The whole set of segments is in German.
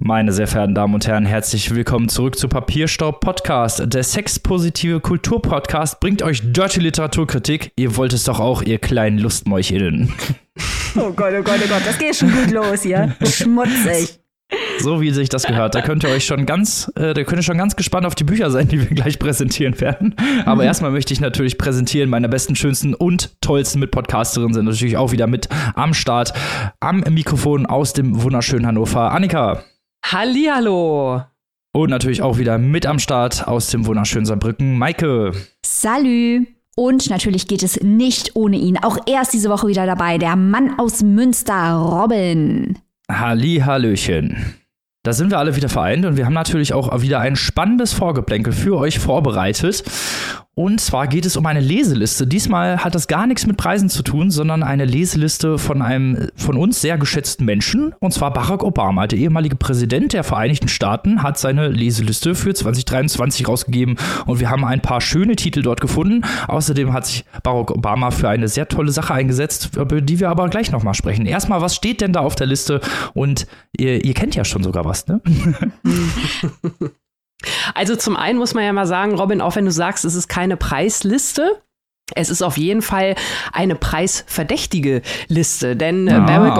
Meine sehr verehrten Damen und Herren, herzlich willkommen zurück zu Papierstaub Podcast. Der sexpositive Kulturpodcast bringt euch dirty Literaturkritik. Ihr wollt es doch auch, ihr kleinen Lustmolchinnen. Oh Gott, oh Gott, oh Gott, das geht schon gut los hier. Schmutzig. So wie sich das gehört. Da könnt ihr euch schon ganz gespannt auf die Bücher sein, die wir gleich präsentieren werden. Aber erstmal möchte ich natürlich präsentieren, meine besten, schönsten und tollsten Mitpodcasterinnen sind natürlich auch wieder mit am Start. Am Mikrofon aus dem wunderschönen Hannover, Annika. Hallihallo. Und natürlich auch wieder mit am Start aus dem wunderschönen Saarbrücken, Maike. Salü. Und natürlich geht es nicht ohne ihn. Auch er ist diese Woche wieder dabei, der Mann aus Münster, Robin. Hallihallöchen. Da sind wir alle wieder vereint und wir haben natürlich auch wieder ein spannendes Vorgeplänkel für euch vorbereitet. Und zwar geht es um eine Leseliste. Diesmal hat das gar nichts mit Preisen zu tun, sondern eine Leseliste von einem von uns sehr geschätzten Menschen, und zwar Barack Obama. Der ehemalige Präsident der Vereinigten Staaten hat seine Leseliste für 2023 rausgegeben und wir haben ein paar schöne Titel dort gefunden. Außerdem hat sich Barack Obama für eine sehr tolle Sache eingesetzt, über die wir aber gleich nochmal sprechen. Erstmal, was steht denn da auf der Liste? Und ihr kennt ja schon sogar was, ne? Also zum einen muss man ja mal sagen, Robin, auch wenn du sagst, es ist keine Preisliste, es ist auf jeden Fall eine preisverdächtige Liste, denn Barack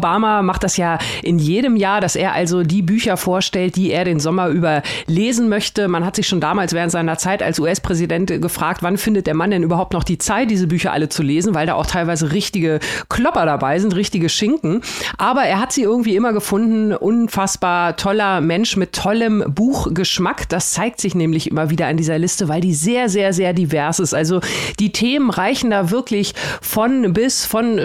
Obama macht das ja in jedem Jahr, dass er also die Bücher vorstellt, die er den Sommer über lesen möchte. Man hat sich schon damals während seiner Zeit als US-Präsident gefragt, wann findet der Mann denn überhaupt noch die Zeit, diese Bücher alle zu lesen, weil da auch teilweise richtige Klopper dabei sind, richtige Schinken. Aber er hat sie irgendwie immer gefunden, unfassbar toller Mensch mit tollem Buchgeschmack. Das zeigt sich nämlich immer wieder an dieser Liste, weil die sehr, sehr, sehr divers ist. Also die Themen reichen da wirklich von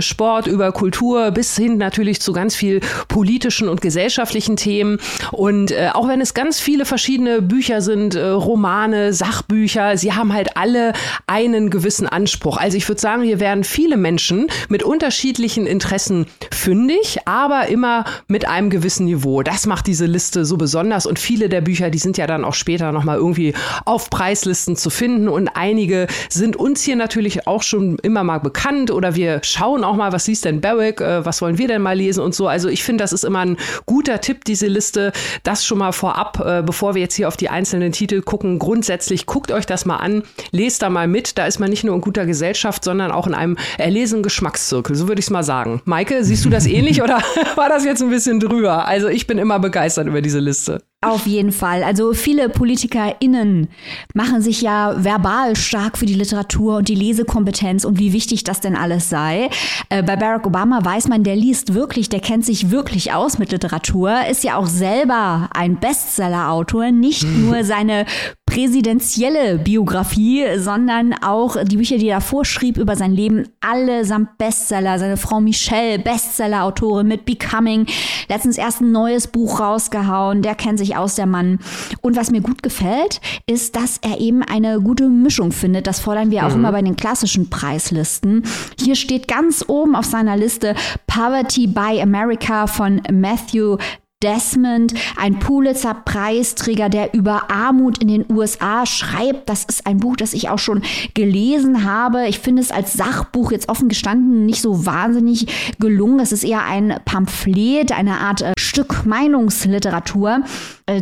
Sport über Kultur bis hin natürlich zu ganz viel politischen und gesellschaftlichen Themen. Und auch wenn es ganz viele verschiedene Bücher sind, Romane, Sachbücher, sie haben halt alle einen gewissen Anspruch. Also ich würde sagen, hier werden viele Menschen mit unterschiedlichen Interessen fündig, aber immer mit einem gewissen Niveau. Das macht diese Liste so besonders und viele der Bücher, die sind ja dann auch später nochmal irgendwie auf Preislisten zu finden und einige sind uns hier natürlich auch schon immer mal bekannt oder wir schauen auch mal, was liest denn Barack, was wollen wir denn mal lesen und so. Also ich finde, das ist immer ein guter Tipp, diese Liste. Das schon mal vorab, bevor wir jetzt hier auf die einzelnen Titel gucken. Grundsätzlich guckt euch das mal an, lest da mal mit. Da ist man nicht nur in guter Gesellschaft, sondern auch in einem erlesenen Geschmackszirkel. So würde ich es mal sagen. Maike, siehst du das ähnlich oder war das jetzt ein bisschen drüber? Also ich bin immer begeistert über diese Liste. Auf jeden Fall. Also viele PolitikerInnen machen sich ja verbal stark für die Literatur und die Lesekompetenz und wie wichtig das denn alles sei. Bei Barack Obama weiß man, der liest wirklich, der kennt sich wirklich aus mit Literatur, ist ja auch selber ein Bestseller-Autor, nicht nur seine präsidentielle Biografie, sondern auch die Bücher, die er davor schrieb über sein Leben, allesamt Bestseller. Seine Frau Michelle, Bestseller-Autorin mit Becoming, letztens erst ein neues Buch rausgehauen, der kennt sich aus, der Mann. Und was mir gut gefällt, ist, dass er eben eine gute Mischung findet. Das fordern wir auch immer bei den klassischen Preislisten. Hier steht ganz oben auf seiner Liste Poverty by America von Matthew Desmond, ein Pulitzer-Preisträger, der über Armut in den USA schreibt. Das ist ein Buch, das ich auch schon gelesen habe. Ich finde es als Sachbuch jetzt offen gestanden nicht so wahnsinnig gelungen. Es ist eher ein Pamphlet, eine Art Stück Meinungsliteratur,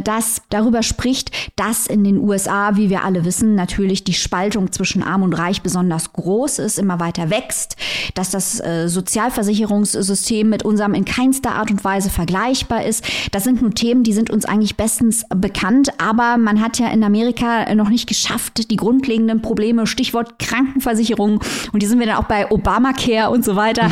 das darüber spricht, dass in den USA, wie wir alle wissen, natürlich die Spaltung zwischen Arm und Reich besonders groß ist, immer weiter wächst, dass das Sozialversicherungssystem mit unserem in keinster Art und Weise vergleichbar ist. Das sind nur Themen, die sind uns eigentlich bestens bekannt, aber man hat ja in Amerika noch nicht geschafft, die grundlegenden Probleme, Stichwort Krankenversicherung, und die sind wir dann auch bei Obamacare und so weiter,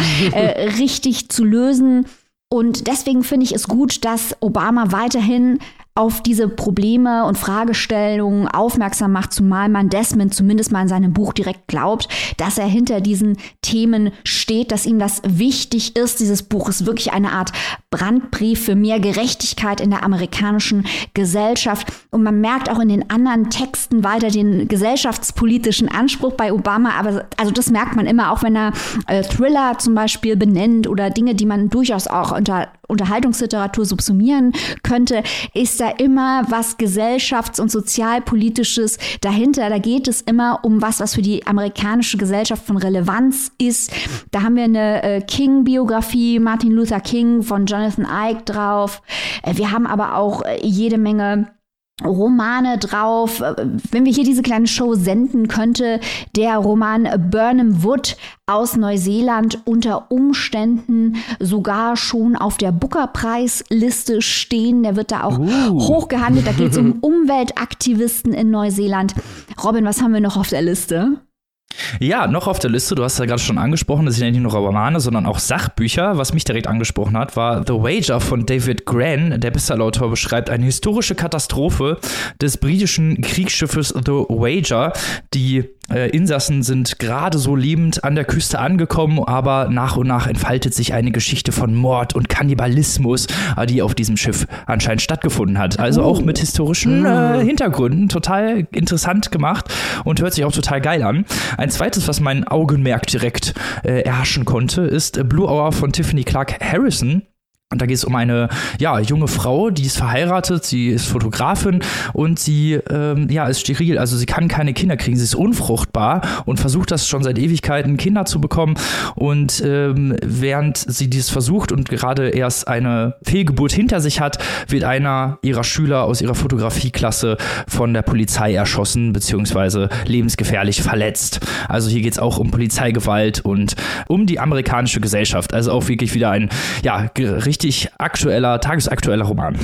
richtig zu lösen. Und deswegen finde ich es gut, dass Obama weiterhin auf diese Probleme und Fragestellungen aufmerksam macht, zumal man Desmond zumindest mal in seinem Buch direkt glaubt, dass er hinter diesen Themen steht, dass ihm das wichtig ist. Dieses Buch ist wirklich eine Art Brandbrief für mehr Gerechtigkeit in der amerikanischen Gesellschaft. Und man merkt auch in den anderen Texten weiter den gesellschaftspolitischen Anspruch bei Obama. Aber also das merkt man immer, auch wenn er Thriller zum Beispiel benennt oder Dinge, die man durchaus auch unter Unterhaltungsliteratur subsumieren könnte, ist da immer was Gesellschafts- und Sozialpolitisches dahinter. Da geht es immer um was für die amerikanische Gesellschaft von Relevanz ist. Da haben wir eine King-Biografie, Martin Luther King von Jonathan Eig drauf. Wir haben aber auch jede Menge Romane drauf. Wenn wir hier diese kleine Show senden, könnte der Roman Burnham Wood aus Neuseeland unter Umständen sogar schon auf der Booker-Preisliste stehen. Der wird da auch hochgehandelt. Da geht es um Umweltaktivisten in Neuseeland. Robin, was haben wir noch auf der Liste? Ja, noch auf der Liste, du hast ja gerade schon angesprochen, das sind ja nicht nur Romane, sondern auch Sachbücher. Was mich direkt angesprochen hat, war The Wager von David Grann. Der Bestsellerautor beschreibt eine historische Katastrophe des britischen Kriegsschiffes The Wager. Die Insassen sind gerade so lebend an der Küste angekommen, aber nach und nach entfaltet sich eine Geschichte von Mord und Kannibalismus, die auf diesem Schiff anscheinend stattgefunden hat. Also auch mit historischen Hintergründen. Total interessant gemacht und hört sich auch total geil an. Ein zweites, was mein Augenmerk direkt erhaschen konnte, ist Blue Hour von Tiffany Clark Harrison. Und da geht es um eine junge Frau, die ist verheiratet, sie ist Fotografin und sie ist steril, also sie kann keine Kinder kriegen, sie ist unfruchtbar und versucht das schon seit Ewigkeiten, Kinder zu bekommen. Und während sie dies versucht und gerade erst eine Fehlgeburt hinter sich hat, wird einer ihrer Schüler aus ihrer Fotografieklasse von der Polizei erschossen bzw. lebensgefährlich verletzt. Also hier geht es auch um Polizeigewalt und um die amerikanische Gesellschaft. Also auch wirklich wieder ein richtig tagesaktueller Roman.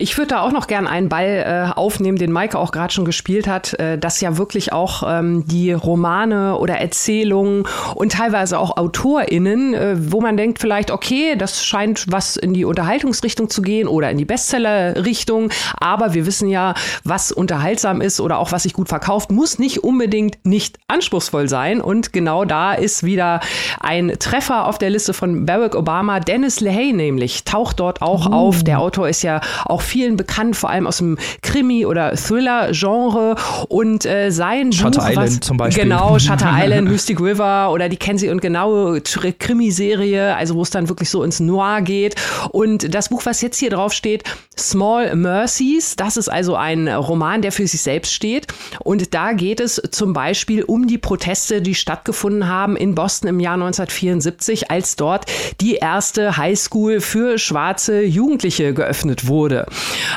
Ich würde da auch noch gern einen Ball aufnehmen, den Maike auch gerade schon gespielt hat, dass ja wirklich auch die Romane oder Erzählungen und teilweise auch AutorInnen, wo man denkt vielleicht, okay, das scheint was in die Unterhaltungsrichtung zu gehen oder in die Bestseller-Richtung, aber wir wissen ja, was unterhaltsam ist oder auch was sich gut verkauft, muss nicht unbedingt nicht anspruchsvoll sein. Und genau da ist wieder ein Treffer auf der Liste von Barack Obama. Dennis Lehane nämlich taucht dort auch auf. Der Autor ist ja auch vielen bekannt, vor allem aus dem Krimi- oder Thriller-Genre und sein Shutter Island zum Beispiel. Genau, Shutter Island, Mystic River oder die Kenzie und genaue Krimiserie, also wo es dann wirklich so ins Noir geht. Und das Buch, was jetzt hier drauf steht, Small Mercies, das ist also ein Roman, der für sich selbst steht. Und da geht es zum Beispiel um die Proteste, die stattgefunden haben in Boston im Jahr 1974, als dort die erste Highschool für schwarze Jugendliche geöffnet wurde.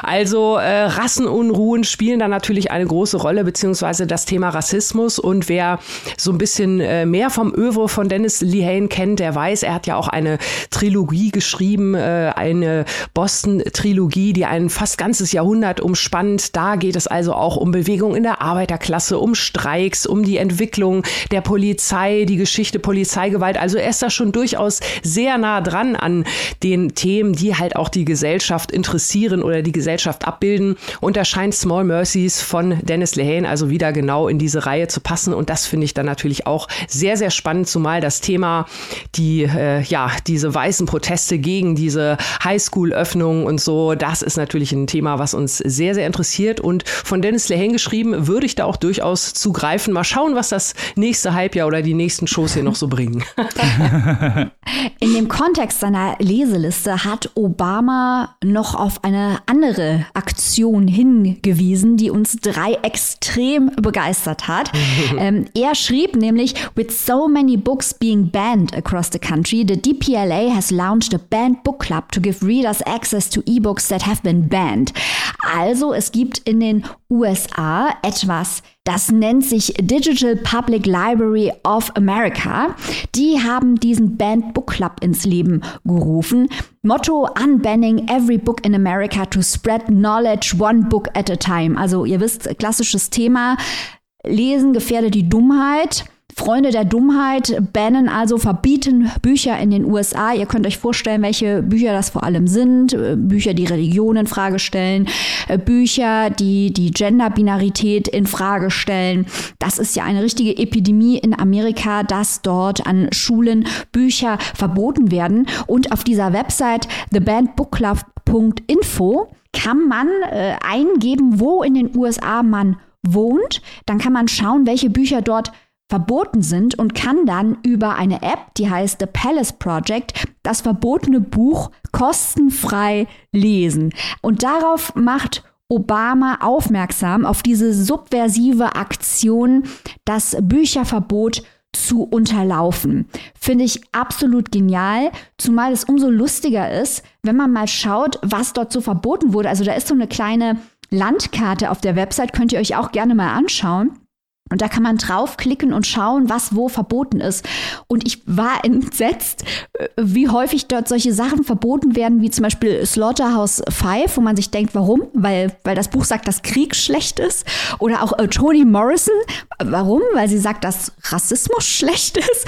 Also Rassenunruhen spielen da natürlich eine große Rolle, beziehungsweise das Thema Rassismus. Und wer so ein bisschen mehr vom Œuvre von Dennis Lehane kennt, der weiß, er hat ja auch eine Trilogie geschrieben, eine Boston-Trilogie, die ein fast ganzes Jahrhundert umspannt. Da geht es also auch um Bewegung in der Arbeiterklasse, um Streiks, um die Entwicklung der Polizei, die Geschichte Polizeigewalt. Also er ist da schon durchaus sehr nah dran an den Themen, die halt auch die Gesellschaft interessieren oder die Gesellschaft abbilden. Und da scheint Small Mercies von Dennis Lehane also wieder genau in diese Reihe zu passen. Und das finde ich dann natürlich auch sehr, sehr spannend, zumal das Thema, diese weißen Proteste gegen diese Highschool-Öffnung und so, das ist natürlich ein Thema, was uns sehr, sehr interessiert. Und von Dennis Lehane geschrieben, würde ich da auch durchaus zugreifen. Mal schauen, was das nächste Halbjahr oder die nächsten Shows hier noch so bringen. In dem Kontext seiner Leseliste hat Obama noch auf eine andere Aktion hingewiesen, die uns drei extrem begeistert hat. Er schrieb nämlich, with so many books being banned across the country, the DPLA has launched a banned book club to give readers access to e-books that have been banned. Also es gibt in den USA etwas, das nennt sich Digital Public Library of America. Die haben diesen Banned Book Club ins Leben gerufen. Motto: Unbanning every book in America to spread knowledge one book at a time. Also ihr wisst, klassisches Thema, Lesen gefährdet die Dummheit. Freunde der Dummheit bannen, also verbieten Bücher in den USA. Ihr könnt euch vorstellen, welche Bücher das vor allem sind. Bücher, die Religion in Frage stellen. Bücher, die die Genderbinarität in Frage stellen. Das ist ja eine richtige Epidemie in Amerika, dass dort an Schulen Bücher verboten werden. Und auf dieser Website thebannedbookclub.info kann man eingeben, wo in den USA man wohnt. Dann kann man schauen, welche Bücher dort verboten sind und kann dann über eine App, die heißt The Palace Project, das verbotene Buch kostenfrei lesen. Und darauf macht Obama aufmerksam, auf diese subversive Aktion, das Bücherverbot zu unterlaufen. Finde ich absolut genial, zumal es umso lustiger ist, wenn man mal schaut, was dort so verboten wurde. Also da ist so eine kleine Landkarte auf der Website, könnt ihr euch auch gerne mal anschauen. Und da kann man draufklicken und schauen, was wo verboten ist. Und ich war entsetzt, wie häufig dort solche Sachen verboten werden, wie zum Beispiel Slaughterhouse-Five, wo man sich denkt, warum? Weil das Buch sagt, dass Krieg schlecht ist. Oder auch Toni Morrison. Warum? Weil sie sagt, dass Rassismus schlecht ist.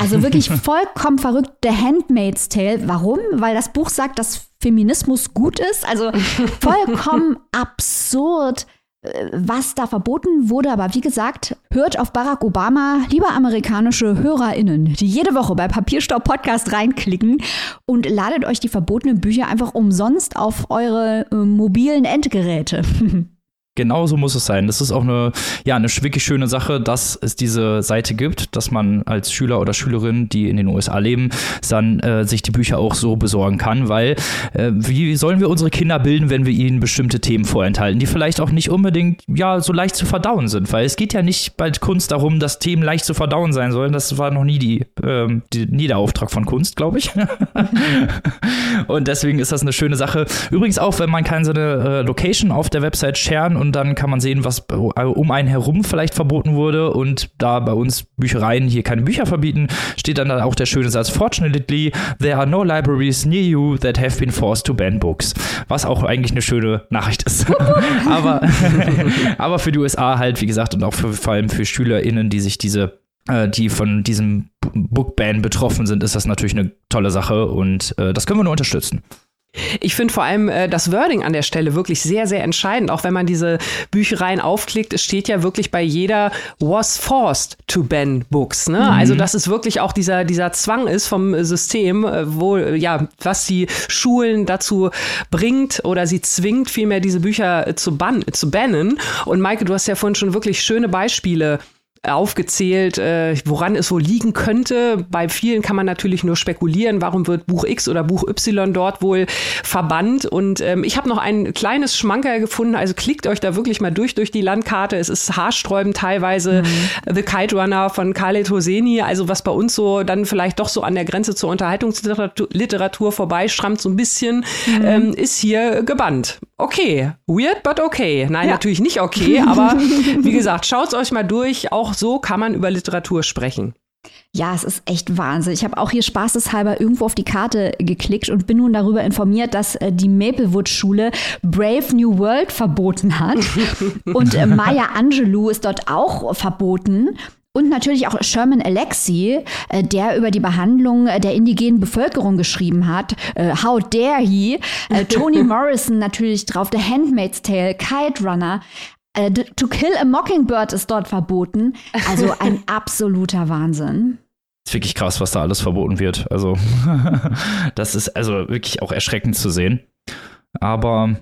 Also wirklich vollkommen verrückt. The Handmaid's Tale. Warum? Weil das Buch sagt, dass Feminismus gut ist. Also vollkommen absurd, was da verboten wurde. Aber wie gesagt, hört auf Barack Obama, liebe amerikanische HörerInnen, die jede Woche bei Papierstaub Podcast reinklicken, und ladet euch die verbotenen Bücher einfach umsonst auf eure mobilen Endgeräte. Genauso muss es sein. Das ist auch eine wirklich schöne Sache, dass es diese Seite gibt, dass man als Schüler oder Schülerin, die in den USA leben, dann sich die Bücher auch so besorgen kann, weil wie sollen wir unsere Kinder bilden, wenn wir ihnen bestimmte Themen vorenthalten, die vielleicht auch nicht unbedingt so leicht zu verdauen sind, weil es geht ja nicht bei Kunst darum, dass Themen leicht zu verdauen sein sollen. Das war noch nie nie der Auftrag von Kunst, glaube ich. Und deswegen ist das eine schöne Sache. Übrigens auch, wenn man kann so eine Location auf der Website sharen, und dann kann man sehen, was um einen herum vielleicht verboten wurde, und da bei uns Büchereien hier keine Bücher verbieten, steht dann auch der schöne Satz: Fortunately, there are no libraries near you that have been forced to ban books. Was auch eigentlich eine schöne Nachricht ist. aber für die USA halt, wie gesagt, und auch vor allem für SchülerInnen, die sich die von diesem Bookban betroffen sind, ist das natürlich eine tolle Sache, und das können wir nur unterstützen. Ich finde vor allem das Wording an der Stelle wirklich sehr, sehr entscheidend. Auch wenn man diese Büchereien aufklickt, es steht ja wirklich bei jeder was forced to ban books. Ne? Mhm. Also dass es wirklich auch dieser Zwang ist vom System, was die Schulen dazu bringt oder sie zwingt, vielmehr diese Bücher zu bannen. Und Maike, du hast ja vorhin schon wirklich schöne Beispiele aufgezählt, woran es wohl liegen könnte. Bei vielen kann man natürlich nur spekulieren, warum wird Buch X oder Buch Y dort wohl verbannt. Und ich habe noch ein kleines Schmankerl gefunden, also klickt euch da wirklich mal durch die Landkarte. Es ist haarsträubend teilweise. The Kite Runner von Khaled Hosseini, also was bei uns so dann vielleicht doch so an der Grenze zur Unterhaltungsliteratur vorbeischrammt, so ein bisschen, ist hier gebannt. Okay, weird, but okay. Nein, natürlich nicht okay, aber wie gesagt, schaut's euch mal durch. Auch so kann man über Literatur sprechen. Ja, es ist echt Wahnsinn. Ich habe auch hier spaßeshalber irgendwo auf die Karte geklickt und bin nun darüber informiert, dass die Maplewood-Schule Brave New World verboten hat. Und Maya Angelou ist dort auch verboten. Und natürlich auch Sherman Alexie, der über die Behandlung der indigenen Bevölkerung geschrieben hat. How dare he? Toni Morrison natürlich drauf, The Handmaid's Tale, Kite Runner. To Kill a Mockingbird ist dort verboten. Also ein absoluter Wahnsinn. Ist wirklich krass, was da alles verboten wird. Also das ist also wirklich auch erschreckend zu sehen. Aber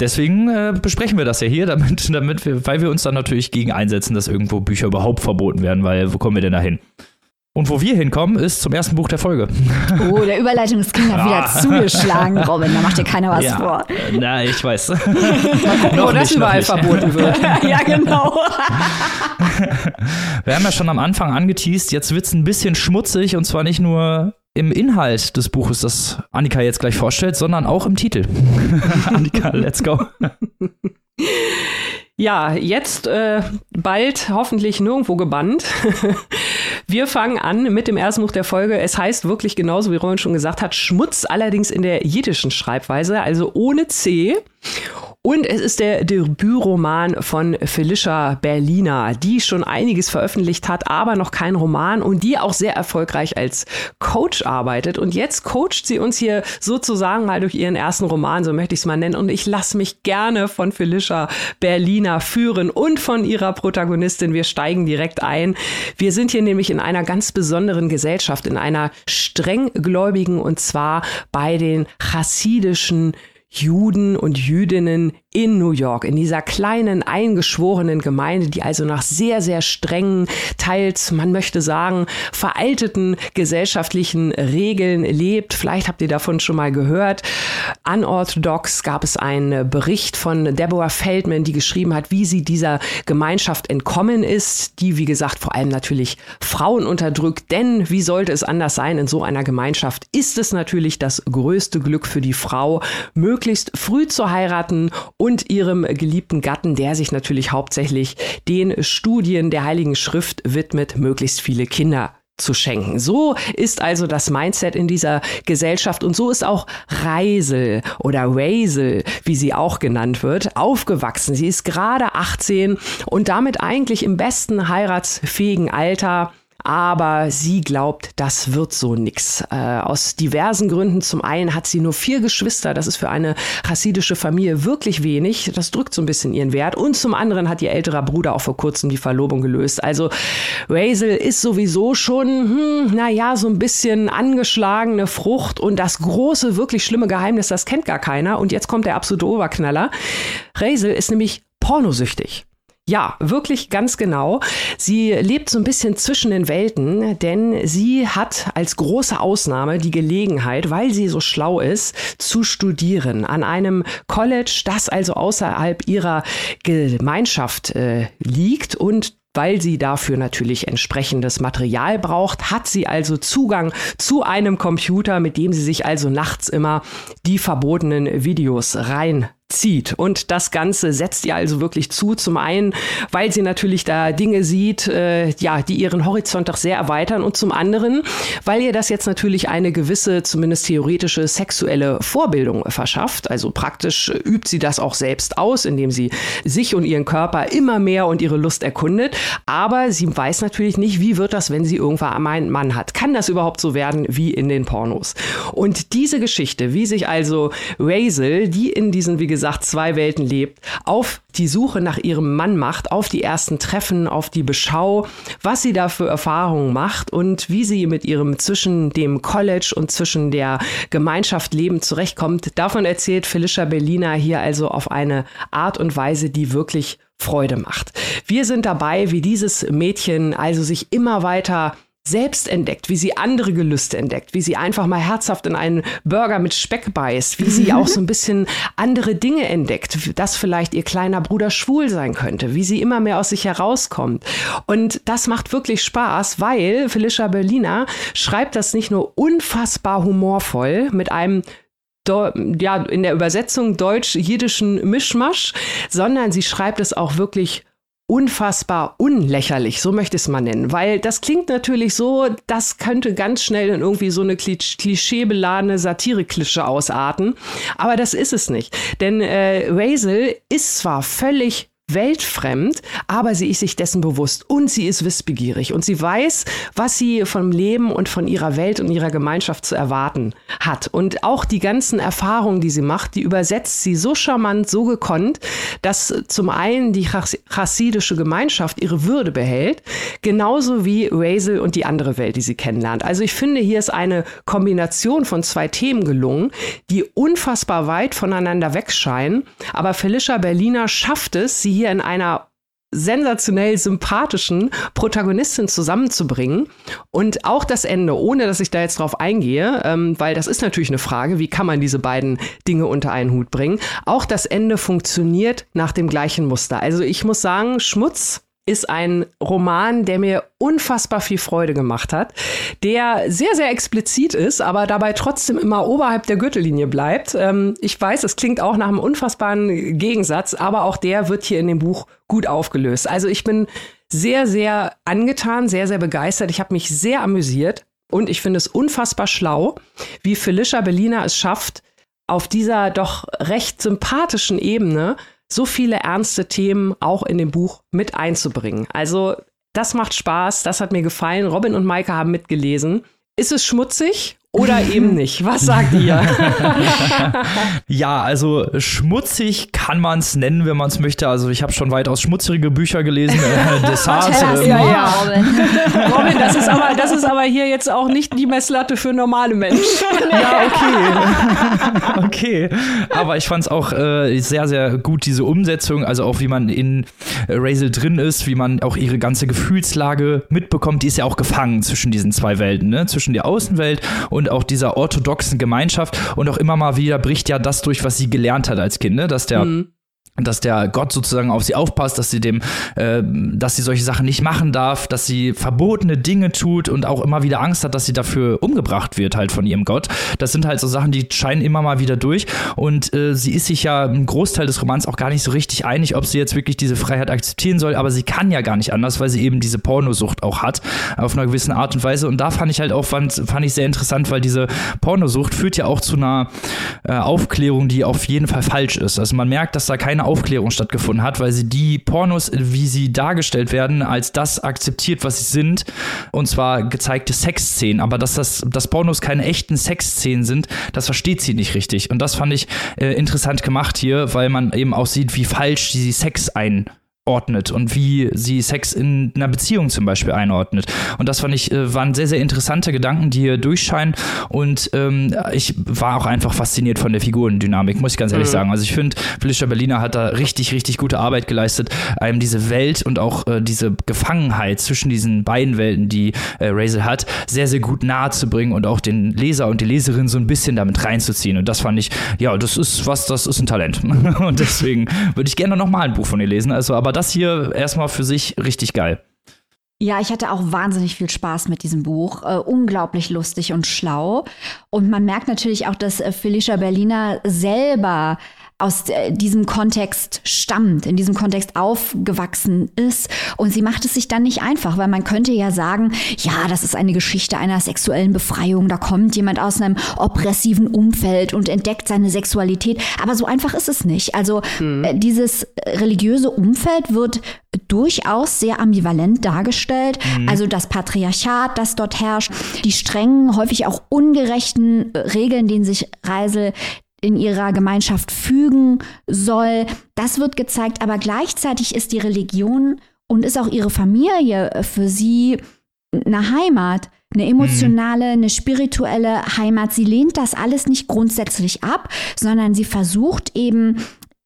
deswegen besprechen wir das ja hier, weil wir uns dann natürlich gegen einsetzen, dass irgendwo Bücher überhaupt verboten werden, weil wo kommen wir denn da hin? Und wo wir hinkommen, ist zum ersten Buch der Folge. Oh, der Überleitungskind hat wieder zugeschlagen, Robin. Da macht dir keiner was vor. Na, ich weiß. Mal gucken, wo das überall verboten wird. Ja, genau. Wir haben ja schon am Anfang angeteast, jetzt wird's ein bisschen schmutzig, und zwar nicht nur im Inhalt des Buches, das Annika jetzt gleich vorstellt, sondern auch im Titel. Annika, let's go. Ja, jetzt bald hoffentlich nirgendwo gebannt. Wir fangen an mit dem ersten Buch der Folge. Es heißt wirklich genauso, wie Robin schon gesagt hat, Schmutz, allerdings in der jiddischen Schreibweise, also ohne C. Und es ist der Debütroman von Felicia Berliner, die schon einiges veröffentlicht hat, aber noch kein Roman, und die auch sehr erfolgreich als Coach arbeitet. Und jetzt coacht sie uns hier sozusagen mal durch ihren ersten Roman, so möchte ich es mal nennen. Und ich lasse mich gerne von Felicia Berliner führen und von ihrer Protagonistin. Wir steigen direkt ein. Wir sind hier nämlich in einer ganz besonderen Gesellschaft, in einer strenggläubigen, und zwar bei den chassidischen Juden und Jüdinnen in New York, in dieser kleinen, eingeschworenen Gemeinde, die also nach sehr, sehr strengen, teils, man möchte sagen, veralteten gesellschaftlichen Regeln lebt. Vielleicht habt ihr davon schon mal gehört. Unorthodox gab es einen Bericht von Deborah Feldman, die geschrieben hat, wie sie dieser Gemeinschaft entkommen ist, die, wie gesagt, vor allem natürlich Frauen unterdrückt. Denn wie sollte es anders sein? In so einer Gemeinschaft ist es natürlich das größte Glück für die Frau, möglichst früh zu heiraten und ihrem geliebten Gatten, der sich natürlich hauptsächlich den Studien der Heiligen Schrift widmet, möglichst viele Kinder zu schenken. So ist also das Mindset in dieser Gesellschaft und so ist auch Reisel oder Raisel, wie sie auch genannt wird, aufgewachsen. Sie ist gerade 18 und damit eigentlich im besten heiratsfähigen Alter. Aber sie glaubt, das wird so nix. Aus diversen Gründen. Zum einen hat sie nur 4 Geschwister. Das ist für eine chassidische Familie wirklich wenig. Das drückt so ein bisschen ihren Wert. Und zum anderen hat ihr älterer Bruder auch vor kurzem die Verlobung gelöst. Also Raisel ist sowieso schon, so ein bisschen angeschlagene Frucht. Und das große, wirklich schlimme Geheimnis, das kennt gar keiner. Und jetzt kommt der absolute Oberknaller. Raisel ist nämlich pornosüchtig. Ja, wirklich ganz genau. Sie lebt so ein bisschen zwischen den Welten, denn sie hat als große Ausnahme die Gelegenheit, weil sie so schlau ist, zu studieren an einem College, das also außerhalb ihrer Gemeinschaft liegt und weil sie dafür natürlich entsprechendes Material braucht, hat sie also Zugang zu einem Computer, mit dem sie sich also nachts immer die verbotenen Videos reinzieht. Und das Ganze setzt ihr also wirklich zu. Zum einen, weil sie natürlich da Dinge sieht, die ihren Horizont doch sehr erweitern. Und zum anderen, weil ihr das jetzt natürlich eine gewisse, zumindest theoretische, sexuelle Vorbildung verschafft. Also praktisch übt sie das auch selbst aus, indem sie sich und ihren Körper immer mehr und ihre Lust erkundet. Aber sie weiß natürlich nicht, wie wird das, wenn sie irgendwann einen Mann hat. Kann das überhaupt so werden wie in den Pornos? Und diese Geschichte, wie sich also Raisel, die in diesen, wie gesagt, 2 Welten lebt, auf die Suche nach ihrem Mann macht, auf die ersten Treffen, auf die Beschau, was sie da für Erfahrungen macht und wie sie mit ihrem zwischen dem College und zwischen der Gemeinschaft Leben zurechtkommt, davon erzählt Felicia Berliner hier also auf eine Art und Weise, die wirklich Freude macht. Wir sind dabei, wie dieses Mädchen also sich immer weiter selbst entdeckt, wie sie andere Gelüste entdeckt, wie sie einfach mal herzhaft in einen Burger mit Speck beißt, wie sie auch so ein bisschen andere Dinge entdeckt, dass vielleicht ihr kleiner Bruder schwul sein könnte, wie sie immer mehr aus sich herauskommt. Und das macht wirklich Spaß, weil Felicia Berliner schreibt das nicht nur unfassbar humorvoll mit einem in der Übersetzung deutsch-jiddischen Mischmasch, sondern sie schreibt es auch wirklich unfassbar unlächerlich, so möchte ich es mal nennen, weil das klingt natürlich so, das könnte ganz schnell in irgendwie so eine klischeebeladene Satire-Klitsche ausarten, aber das ist es nicht, denn Raisel ist zwar völlig weltfremd, aber sie ist sich dessen bewusst und sie ist wissbegierig und sie weiß, was sie vom Leben und von ihrer Welt und ihrer Gemeinschaft zu erwarten hat. Und auch die ganzen Erfahrungen, die sie macht, die übersetzt sie so charmant, so gekonnt, dass zum einen die chassidische Gemeinschaft ihre Würde behält, genauso wie Raisel und die andere Welt, die sie kennenlernt. Also ich finde, hier ist eine Kombination von 2 Themen gelungen, die unfassbar weit voneinander wegscheinen, aber Felicia Berliner schafft es, sie hier in einer sensationell sympathischen Protagonistin zusammenzubringen. Und auch das Ende, ohne dass ich da jetzt drauf eingehe, weil das ist natürlich eine Frage, wie kann man diese beiden Dinge unter einen Hut bringen. Auch das Ende funktioniert nach dem gleichen Muster. Also ich muss sagen, Schmutz ist ein Roman, der mir unfassbar viel Freude gemacht hat, der sehr, sehr explizit ist, aber dabei trotzdem immer oberhalb der Gürtellinie bleibt. Ich weiß, es klingt auch nach einem unfassbaren Gegensatz, aber auch der wird hier in dem Buch gut aufgelöst. Also ich bin sehr, sehr angetan, sehr, sehr begeistert. Ich habe mich sehr amüsiert und ich finde es unfassbar schlau, wie Felicia Berliner es schafft, auf dieser doch recht sympathischen Ebene so viele ernste Themen auch in dem Buch mit einzubringen. Also das macht Spaß, das hat mir gefallen. Robin und Maike haben mitgelesen. Ist es schmutzig? Oder eben nicht. Was sagt ihr? Ja, also schmutzig kann man es nennen, wenn man es möchte. Also ich habe schon weitaus schmutzigere Bücher gelesen. Desserts. Ja. Robin, das ist aber hier jetzt auch nicht die Messlatte für normale Menschen. Ja, okay. Okay. Aber ich fand es auch sehr, sehr gut, diese Umsetzung. Also auch, wie man in Raisel drin ist, wie man auch ihre ganze Gefühlslage mitbekommt. Die ist ja auch gefangen zwischen diesen zwei Welten, ne? Zwischen der Außenwelt und auch dieser orthodoxen Gemeinschaft, und auch immer mal wieder bricht ja das durch, was sie gelernt hat als Kind, ne? Dass der Gott sozusagen auf sie aufpasst, dass sie solche Sachen nicht machen darf, dass sie verbotene Dinge tut und auch immer wieder Angst hat, dass sie dafür umgebracht wird halt von ihrem Gott. Das sind halt so Sachen, die scheinen immer mal wieder durch, und sie ist sich ja im Großteil des Romans auch gar nicht so richtig einig, ob sie jetzt wirklich diese Freiheit akzeptieren soll, aber sie kann ja gar nicht anders, weil sie eben diese Pornosucht auch hat, auf einer gewissen Art und Weise, und da fand ich sehr interessant, weil diese Pornosucht führt ja auch zu einer Aufklärung, die auf jeden Fall falsch ist. Also man merkt, dass da keine Aufklärung stattgefunden hat, weil sie die Pornos, wie sie dargestellt werden, als das akzeptiert, was sie sind, und zwar gezeigte Sexszenen. Aber dass Pornos keine echten Sexszenen sind, das versteht sie nicht richtig. Und das fand ich interessant gemacht hier, weil man eben auch sieht, wie falsch sie Sex einordnet und wie sie Sex in einer Beziehung zum Beispiel einordnet. Und das waren sehr, sehr interessante Gedanken, die hier durchscheinen, und ich war auch einfach fasziniert von der Figurendynamik, muss ich ganz ehrlich sagen. Also ich finde, Felicia Berliner hat da richtig, richtig gute Arbeit geleistet, einem diese Welt und auch diese Gefangenheit zwischen diesen beiden Welten, die Raisel hat, sehr, sehr gut nahe zu bringen und auch den Leser und die Leserin so ein bisschen damit reinzuziehen. Und das fand ich, ja, das ist ein Talent. Und deswegen würde ich gerne nochmal ein Buch von ihr lesen. Also, aber das hier erstmal für sich richtig geil. Ja, ich hatte auch wahnsinnig viel Spaß mit diesem Buch. Unglaublich lustig und schlau. Und man merkt natürlich auch, dass Felicia Berliner selber aus diesem Kontext stammt, in diesem Kontext aufgewachsen ist. Und sie macht es sich dann nicht einfach, weil man könnte ja sagen, ja, das ist eine Geschichte einer sexuellen Befreiung. Da kommt jemand aus einem oppressiven Umfeld und entdeckt seine Sexualität. Aber so einfach ist es nicht. Also dieses religiöse Umfeld wird durchaus sehr ambivalent dargestellt. Also das Patriarchat, das dort herrscht, die strengen, häufig auch ungerechten Regeln, denen sich Raisel in ihrer Gemeinschaft fügen soll. Das wird gezeigt, aber gleichzeitig ist die Religion und ist auch ihre Familie für sie eine Heimat, eine emotionale, eine spirituelle Heimat. Sie lehnt das alles nicht grundsätzlich ab, sondern sie versucht eben,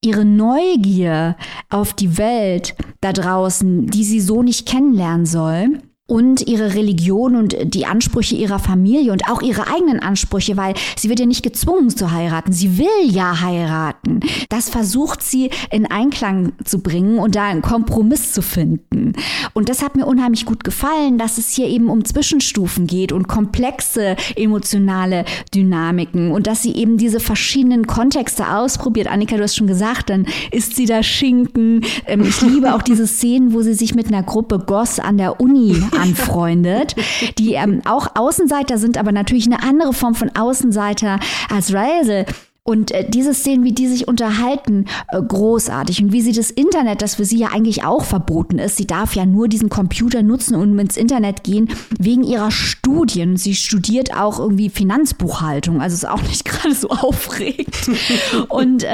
ihre Neugier auf die Welt da draußen, die sie so nicht kennenlernen soll, und ihre Religion und die Ansprüche ihrer Familie und auch ihre eigenen Ansprüche, weil sie wird ja nicht gezwungen zu heiraten. Sie will ja heiraten. Das versucht sie in Einklang zu bringen und da einen Kompromiss zu finden. Und das hat mir unheimlich gut gefallen, dass es hier eben um Zwischenstufen geht und komplexe emotionale Dynamiken und dass sie eben diese verschiedenen Kontexte ausprobiert. Annika, du hast schon gesagt, dann isst sie da Schinken. Ich liebe auch diese Szenen, wo sie sich mit einer Gruppe Goss an der Uni anfreundet, die auch Außenseiter sind, aber natürlich eine andere Form von Außenseiter als Raisel. Und diese Szenen, wie die sich unterhalten, großartig. Und wie sie das Internet, das für sie ja eigentlich auch verboten ist, sie darf ja nur diesen Computer nutzen und ins Internet gehen, wegen ihrer Studien. Sie studiert auch irgendwie Finanzbuchhaltung, also ist auch nicht gerade so aufregend. Und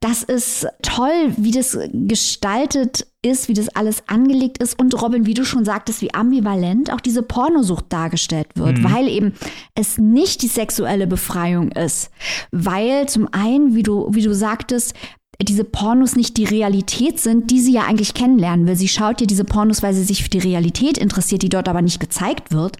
das ist toll, wie das gestaltet ist, wie das alles angelegt ist, und Robin, wie du schon sagtest, wie ambivalent auch diese Pornosucht dargestellt wird, weil eben es nicht die sexuelle Befreiung ist, weil zum einen, wie du sagtest, diese Pornos nicht die Realität sind, die sie ja eigentlich kennenlernen will. Sie schaut ja diese Pornos, weil sie sich für die Realität interessiert, die dort aber nicht gezeigt wird.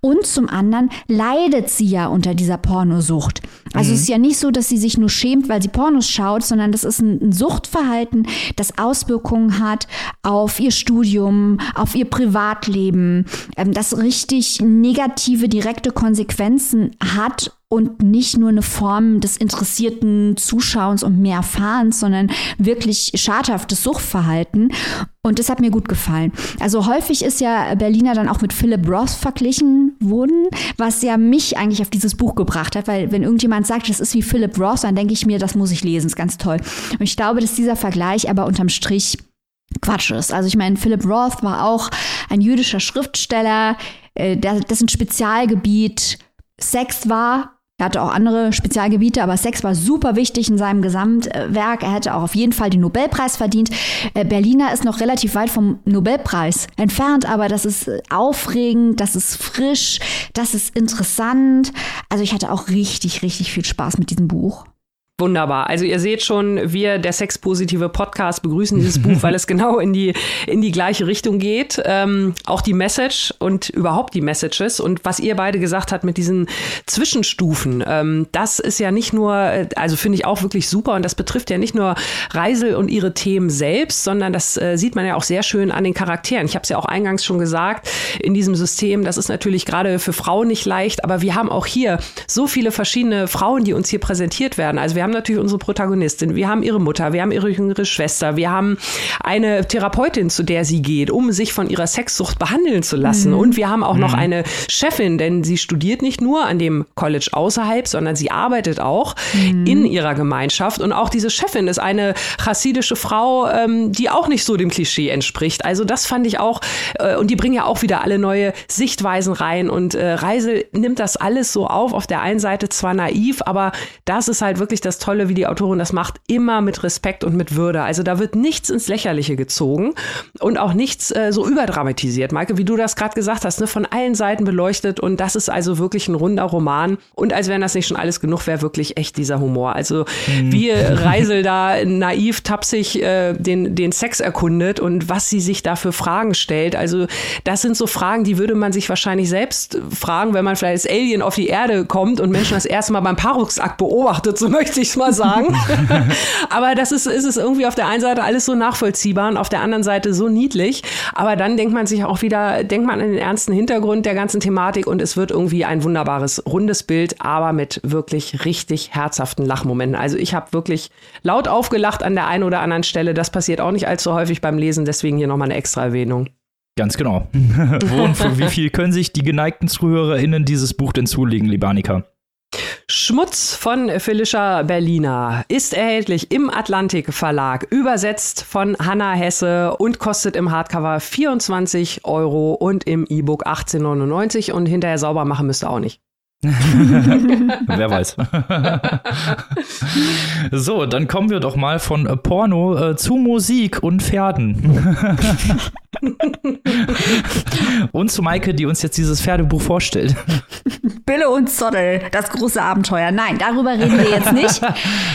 Und zum anderen leidet sie ja unter dieser Pornosucht. Also es ist ja nicht so, dass sie sich nur schämt, weil sie Pornos schaut, sondern das ist ein Suchtverhalten, das Auswirkungen hat auf ihr Studium, auf ihr Privatleben, das richtig negative, direkte Konsequenzen hat. Und nicht nur eine Form des interessierten Zuschauens und mehr Erfahrens, sondern wirklich schadhaftes Suchtverhalten. Und das hat mir gut gefallen. Also häufig ist ja Berliner dann auch mit Philip Roth verglichen worden, was ja mich eigentlich auf dieses Buch gebracht hat. Weil wenn irgendjemand sagt, das ist wie Philip Roth, dann denke ich mir, das muss ich lesen, ist ganz toll. Und ich glaube, dass dieser Vergleich aber unterm Strich Quatsch ist. Also ich meine, Philip Roth war auch ein jüdischer Schriftsteller. Das ist ein Spezialgebiet Sex war, er hatte auch andere Spezialgebiete, aber Sex war super wichtig in seinem Gesamtwerk. Er hätte auch auf jeden Fall den Nobelpreis verdient. Berliner ist noch relativ weit vom Nobelpreis entfernt, aber das ist aufregend, das ist frisch, das ist interessant. Also ich hatte auch richtig, richtig viel Spaß mit diesem Buch. Wunderbar. Also ihr seht schon, wir, der sexpositive Podcast, begrüßen dieses Buch, weil es genau in die gleiche Richtung geht. Auch die Message und überhaupt die Messages und was ihr beide gesagt habt mit diesen Zwischenstufen, das ist ja nicht nur, also finde ich auch wirklich super und das betrifft ja nicht nur Reisel und ihre Themen selbst, sondern das sieht man ja auch sehr schön an den Charakteren. Ich habe es ja auch eingangs schon gesagt, in diesem System, das ist natürlich gerade für Frauen nicht leicht, aber wir haben auch hier so viele verschiedene Frauen, die uns hier präsentiert werden. Also wir haben natürlich unsere Protagonistin, wir haben ihre Mutter, wir haben ihre jüngere Schwester, wir haben eine Therapeutin, zu der sie geht, um sich von ihrer Sexsucht behandeln zu lassen. Mhm. Und wir haben auch noch eine Chefin, denn sie studiert nicht nur an dem College außerhalb, sondern sie arbeitet auch in ihrer Gemeinschaft. Und auch diese Chefin ist eine chassidische Frau, die auch nicht so dem Klischee entspricht. Also das fand ich auch, und die bringen ja auch wieder alle neue Sichtweisen rein. Und Reisel nimmt das alles so auf der einen Seite zwar naiv, aber das ist halt wirklich das Tolle, wie die Autorin das macht, immer mit Respekt und mit Würde. Also da wird nichts ins Lächerliche gezogen und auch nichts so überdramatisiert. Maike, wie du das gerade gesagt hast, ne, von allen Seiten beleuchtet und das ist also wirklich ein runder Roman und als wenn das nicht schon alles genug wäre, wirklich echt dieser Humor. Also wie Reisel da naiv, tapsig den Sex erkundet und was sie sich da für Fragen stellt. Also das sind so Fragen, die würde man sich wahrscheinlich selbst fragen, wenn man vielleicht als Alien auf die Erde kommt und Menschen das erste Mal beim Paarungsakt beobachtet, so möchte ich es mal sagen. Aber das ist es irgendwie auf der einen Seite alles so nachvollziehbar und auf der anderen Seite so niedlich. Aber dann denkt man sich auch wieder, denkt man an den ernsten Hintergrund der ganzen Thematik und es wird irgendwie ein wunderbares, rundes Bild, aber mit wirklich richtig herzhaften Lachmomenten. Also ich habe wirklich laut aufgelacht an der einen oder anderen Stelle. Das passiert auch nicht allzu häufig beim Lesen, deswegen hier nochmal eine extra Erwähnung. Ganz genau. Und für wie viel können sich die geneigten ZuhörerInnen dieses Buch denn zulegen, liebe Annika? Schmutz von Felicia Berliner ist erhältlich im Atlantik Verlag, übersetzt von Hanna Hesse und kostet im Hardcover 24 € und im E-Book 18,99 € und hinterher sauber machen müsst ihr auch nicht. Wer weiß. So, dann kommen wir doch mal von Porno zu Musik und Pferden. Und zu Maike, die uns jetzt dieses Pferdebuch vorstellt. Bille und Zottel, das große Abenteuer. Nein, darüber reden wir jetzt nicht.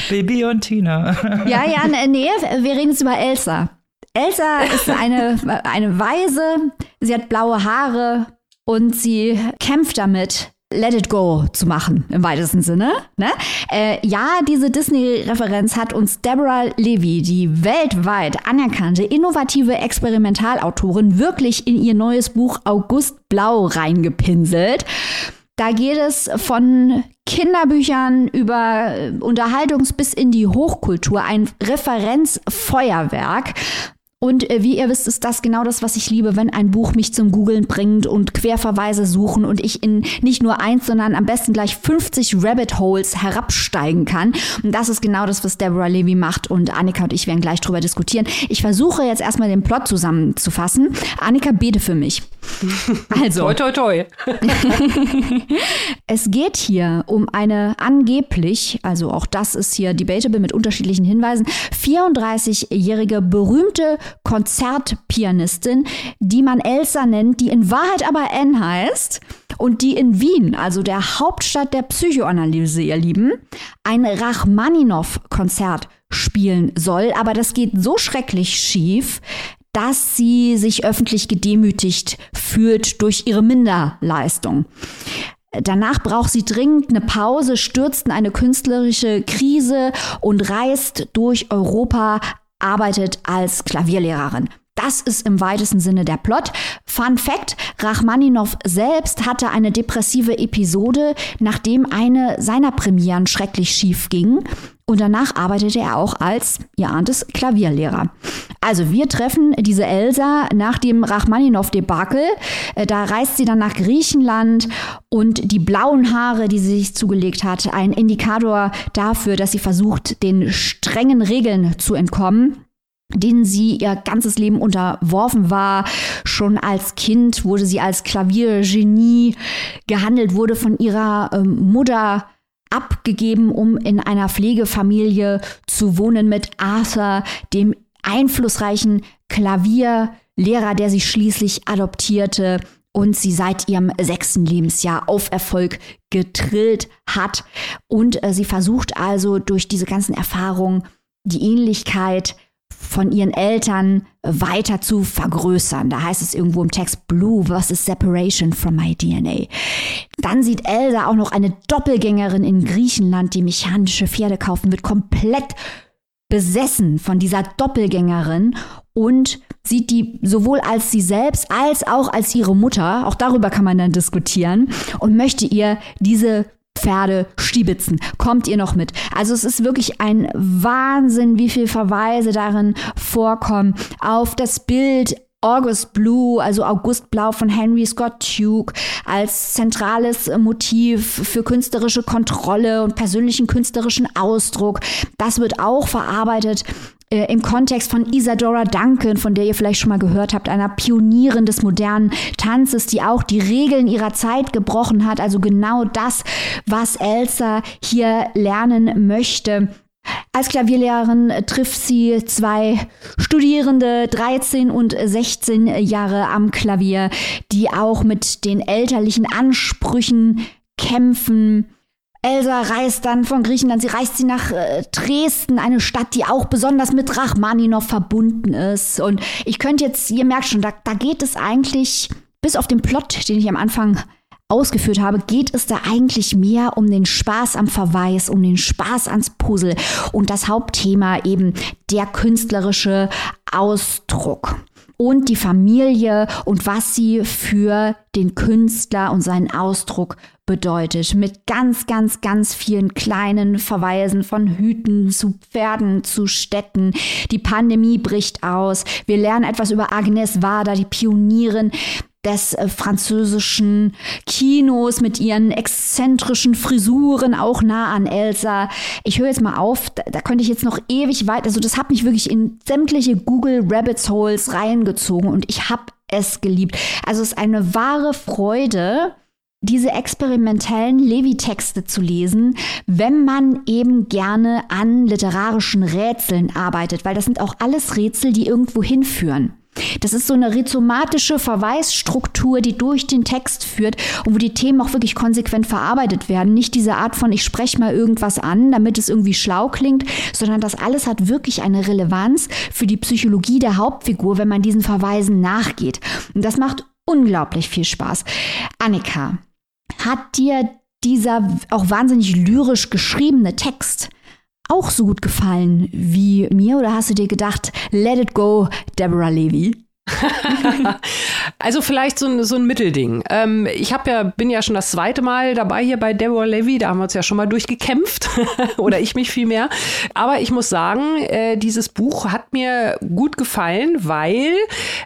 Baby und Tina. Nee, wir reden jetzt über Elsa. Elsa ist eine Waise, sie hat blaue Haare und sie kämpft damit, Let It Go zu machen, im weitesten Sinne. Ne? Diese Disney-Referenz hat uns Deborah Levy, die weltweit anerkannte, innovative Experimentalautorin, wirklich in ihr neues Buch August Blau reingepinselt. Da geht es von Kinderbüchern über Unterhaltungs- bis in die Hochkultur, ein Referenzfeuerwerk. Und wie ihr wisst, ist das genau das, was ich liebe, wenn ein Buch mich zum Googlen bringt und Querverweise suchen und ich in nicht nur eins, sondern am besten gleich 50 Rabbit Holes herabsteigen kann. Und das ist genau das, was Deborah Levy macht und Annika und ich werden gleich drüber diskutieren. Ich versuche jetzt erstmal den Plot zusammenzufassen. Annika, bete für mich. Also. Toi, toi, toi. Es geht hier um eine angeblich, also auch das ist hier debatable mit unterschiedlichen Hinweisen, 34-jährige berühmte Konzertpianistin, die man Elsa nennt, die in Wahrheit aber Anne heißt und die in Wien, also der Hauptstadt der Psychoanalyse, ihr Lieben, ein Rachmaninoff-Konzert spielen soll. Aber das geht so schrecklich schief, dass sie sich öffentlich gedemütigt fühlt durch ihre Minderleistung. Danach braucht sie dringend eine Pause, stürzt in eine künstlerische Krise und reist durch Europa, arbeitet als Klavierlehrerin. Das ist im weitesten Sinne der Plot. Fun Fact, Rachmaninoff selbst hatte eine depressive Episode, nachdem eine seiner Premieren schrecklich schief ging. Und danach arbeitete er auch als, ihr ahnt es, Klavierlehrer. Also wir treffen diese Elsa nach dem Rachmaninoff-Debakel. Da reist sie dann nach Griechenland und die blauen Haare, die sie sich zugelegt hat, ein Indikator dafür, dass sie versucht, den strengen Regeln zu entkommen. denen sie ihr ganzes Leben unterworfen war. Schon als Kind wurde sie als Klaviergenie gehandelt, wurde von ihrer Mutter abgegeben, um in einer Pflegefamilie zu wohnen mit Arthur, dem einflussreichen Klavierlehrer, der sie schließlich adoptierte und sie seit ihrem 6. Lebensjahr auf Erfolg getrillt hat. Und sie versucht also durch diese ganzen Erfahrungen die Ähnlichkeit von ihren Eltern weiter zu vergrößern. Da heißt es irgendwo im Text Blue versus Separation from my DNA. Dann sieht Elsa auch noch eine Doppelgängerin in Griechenland, die mechanische Pferde kaufen wird, komplett besessen von dieser Doppelgängerin und sieht die sowohl als sie selbst als auch als ihre Mutter. Auch darüber kann man dann diskutieren und möchte ihr diese Pferde stiebitzen. Kommt ihr noch mit? Also es ist wirklich ein Wahnsinn, wie viele Verweise darin vorkommen auf das Bild August Blue, also August Blau von Henry Scott Tuke als zentrales Motiv für künstlerische Kontrolle und persönlichen künstlerischen Ausdruck. Das wird auch verarbeitet im Kontext von Isadora Duncan, von der ihr vielleicht schon mal gehört habt, einer Pionierin des modernen Tanzes, die auch die Regeln ihrer Zeit gebrochen hat. Also genau das, was Elsa hier lernen möchte. Als Klavierlehrerin trifft sie zwei Studierende, 13 und 16 Jahre am Klavier, die auch mit den elterlichen Ansprüchen kämpfen. Elsa reist dann von Griechenland, sie reist nach Dresden, eine Stadt, die auch besonders mit Rachmaninoff verbunden ist. Und ich könnte jetzt, ihr merkt schon, da geht es eigentlich, bis auf den Plot, den ich am Anfang ausgeführt habe, geht es da eigentlich mehr um den Spaß am Verweis, um den Spaß ans Puzzle und das Hauptthema eben der künstlerische Ausdruck und die Familie und was sie für den Künstler und seinen Ausdruck bedeutet. Mit ganz, ganz, ganz vielen kleinen Verweisen von Hüten zu Pferden zu Städten. Die Pandemie bricht aus. Wir lernen etwas über Agnes Varda, die Pionierin des französischen Kinos mit ihren exzentrischen Frisuren, auch nah an Elsa. Ich höre jetzt mal auf, da könnte ich jetzt noch ewig weiter, also das hat mich wirklich in sämtliche Google Rabbit Holes reingezogen und ich habe es geliebt. Also es ist eine wahre Freude, diese experimentellen Levy-Texte zu lesen, wenn man eben gerne an literarischen Rätseln arbeitet, weil das sind auch alles Rätsel, die irgendwo hinführen. Das ist so eine rhizomatische Verweisstruktur, die durch den Text führt und wo die Themen auch wirklich konsequent verarbeitet werden. Nicht diese Art von, ich spreche mal irgendwas an, damit es irgendwie schlau klingt, sondern das alles hat wirklich eine Relevanz für die Psychologie der Hauptfigur, wenn man diesen Verweisen nachgeht. Und das macht unglaublich viel Spaß. Annika, hat dir dieser auch wahnsinnig lyrisch geschriebene Text auch so gut gefallen wie mir? Oder hast du dir gedacht, let it go, Deborah Levy? Also vielleicht so ein Mittelding. Ich bin ja schon das zweite Mal dabei hier bei Deborah Levy. Da haben wir uns ja schon mal durchgekämpft. Oder ich mich vielmehr. Aber ich muss sagen, dieses Buch hat mir gut gefallen, weil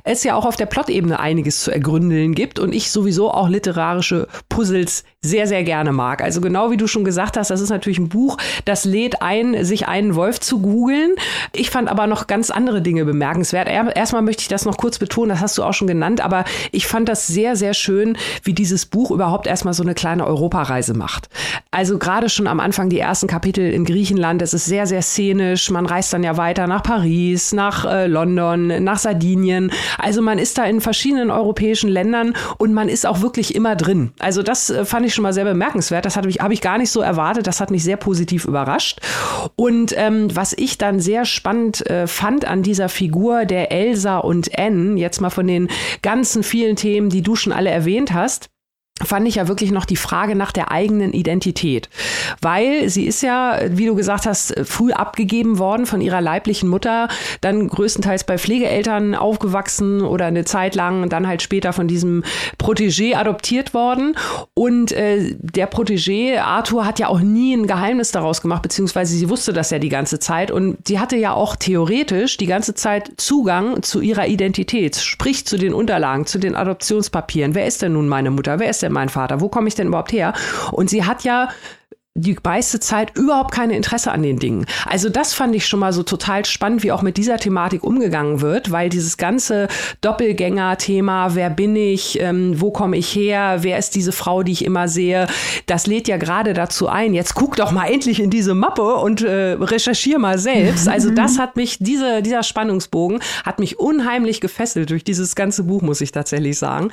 es ja auch auf der Plot-Ebene einiges zu ergründeln gibt und ich sowieso auch literarische Puzzles sehr, sehr gerne mag. Also genau wie du schon gesagt hast, das ist natürlich ein Buch, das lädt ein, sich einen Wolf zu googeln. Ich fand aber noch ganz andere Dinge bemerkenswert. Erstmal möchte ich das noch kurz betonen, das hast du auch schon genannt, aber ich fand das sehr, sehr schön, wie dieses Buch überhaupt erstmal so eine kleine Europareise macht. Also gerade schon am Anfang die ersten Kapitel in Griechenland, das ist sehr, sehr szenisch. Man reist dann ja weiter nach Paris, nach London, nach Sardinien. Also man ist da in verschiedenen europäischen Ländern und man ist auch wirklich immer drin. Also das fand ich schon mal sehr bemerkenswert. Das habe ich gar nicht so erwartet. Das hat mich sehr positiv überrascht. Und was ich dann sehr spannend fand an dieser Figur der Elsa und Anne, jetzt mal von den ganzen vielen Themen, die du schon alle erwähnt hast, fand ich ja wirklich noch die Frage nach der eigenen Identität. Weil sie ist ja, wie du gesagt hast, früh abgegeben worden von ihrer leiblichen Mutter, dann größtenteils bei Pflegeeltern aufgewachsen oder eine Zeit lang und dann halt später von diesem Protégé adoptiert worden. Und der Protégé, Arthur, hat ja auch nie ein Geheimnis daraus gemacht, beziehungsweise sie wusste das ja die ganze Zeit. Und sie hatte ja auch theoretisch die ganze Zeit Zugang zu ihrer Identität, sprich zu den Unterlagen, zu den Adoptionspapieren. Wer ist denn nun meine Mutter? Wer ist denn mein Vater? Wo komme ich denn überhaupt her? Und sie hat ja die meiste Zeit überhaupt kein Interesse an den Dingen. Also das fand ich schon mal so total spannend, wie auch mit dieser Thematik umgegangen wird, weil dieses ganze Doppelgänger-Thema, wer bin ich, wo komme ich her, wer ist diese Frau, die ich immer sehe, das lädt ja gerade dazu ein, jetzt guck doch mal endlich in diese Mappe und recherchiere mal selbst. Also das hat mich, dieser Spannungsbogen hat mich unheimlich gefesselt durch dieses ganze Buch, muss ich tatsächlich sagen.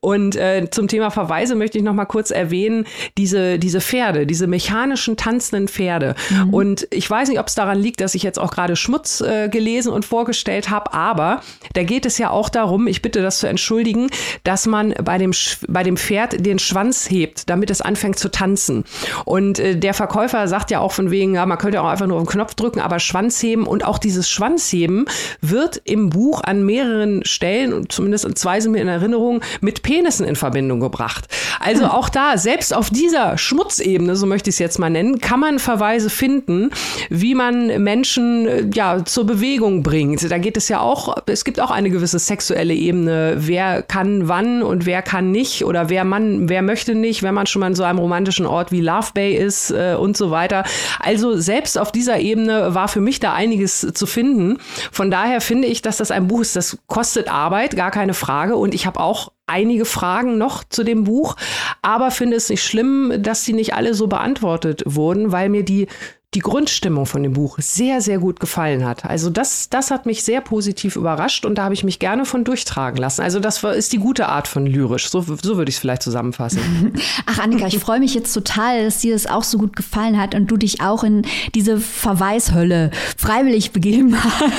Und zum Thema Verweise möchte ich noch mal kurz erwähnen, diese Pferde, diese mechanischen, tanzenden Pferde. Mhm. Und ich weiß nicht, ob es daran liegt, dass ich jetzt auch gerade Schmutz gelesen und vorgestellt habe, aber da geht es ja auch darum, ich bitte das zu entschuldigen, dass man bei dem Pferd den Schwanz hebt, damit es anfängt zu tanzen. Und der Verkäufer sagt ja auch von wegen, ja, man könnte auch einfach nur auf den Knopf drücken, aber Schwanz heben, und auch dieses Schwanzheben wird im Buch an mehreren Stellen, und zumindest zwei sind mir in Erinnerung, mit Penissen in Verbindung gebracht. Also auch da, selbst auf dieser Schmutzebene, so möchte ich es jetzt mal nennen, kann man Verweise finden, wie man Menschen ja zur Bewegung bringt. Da geht es ja auch, es gibt auch eine gewisse sexuelle Ebene, wer kann wann und wer kann nicht, oder wer möchte nicht, wenn man schon mal in so einem romantischen Ort wie Love Bay ist und so weiter. Also selbst auf dieser Ebene war für mich da einiges zu finden. Von daher finde ich, dass das ein Buch ist, das kostet Arbeit, gar keine Frage, und ich habe auch einige Fragen noch zu dem Buch, aber finde es nicht schlimm, dass die nicht alle so beantwortet wurden, weil mir die Grundstimmung von dem Buch sehr, sehr gut gefallen hat. Also das hat mich sehr positiv überrascht, und da habe ich mich gerne von durchtragen lassen. Also das ist die gute Art von lyrisch. So würde ich es vielleicht zusammenfassen. Ach Annika, ich freue mich jetzt total, dass dir das auch so gut gefallen hat und du dich auch in diese Verweishölle freiwillig begeben hast.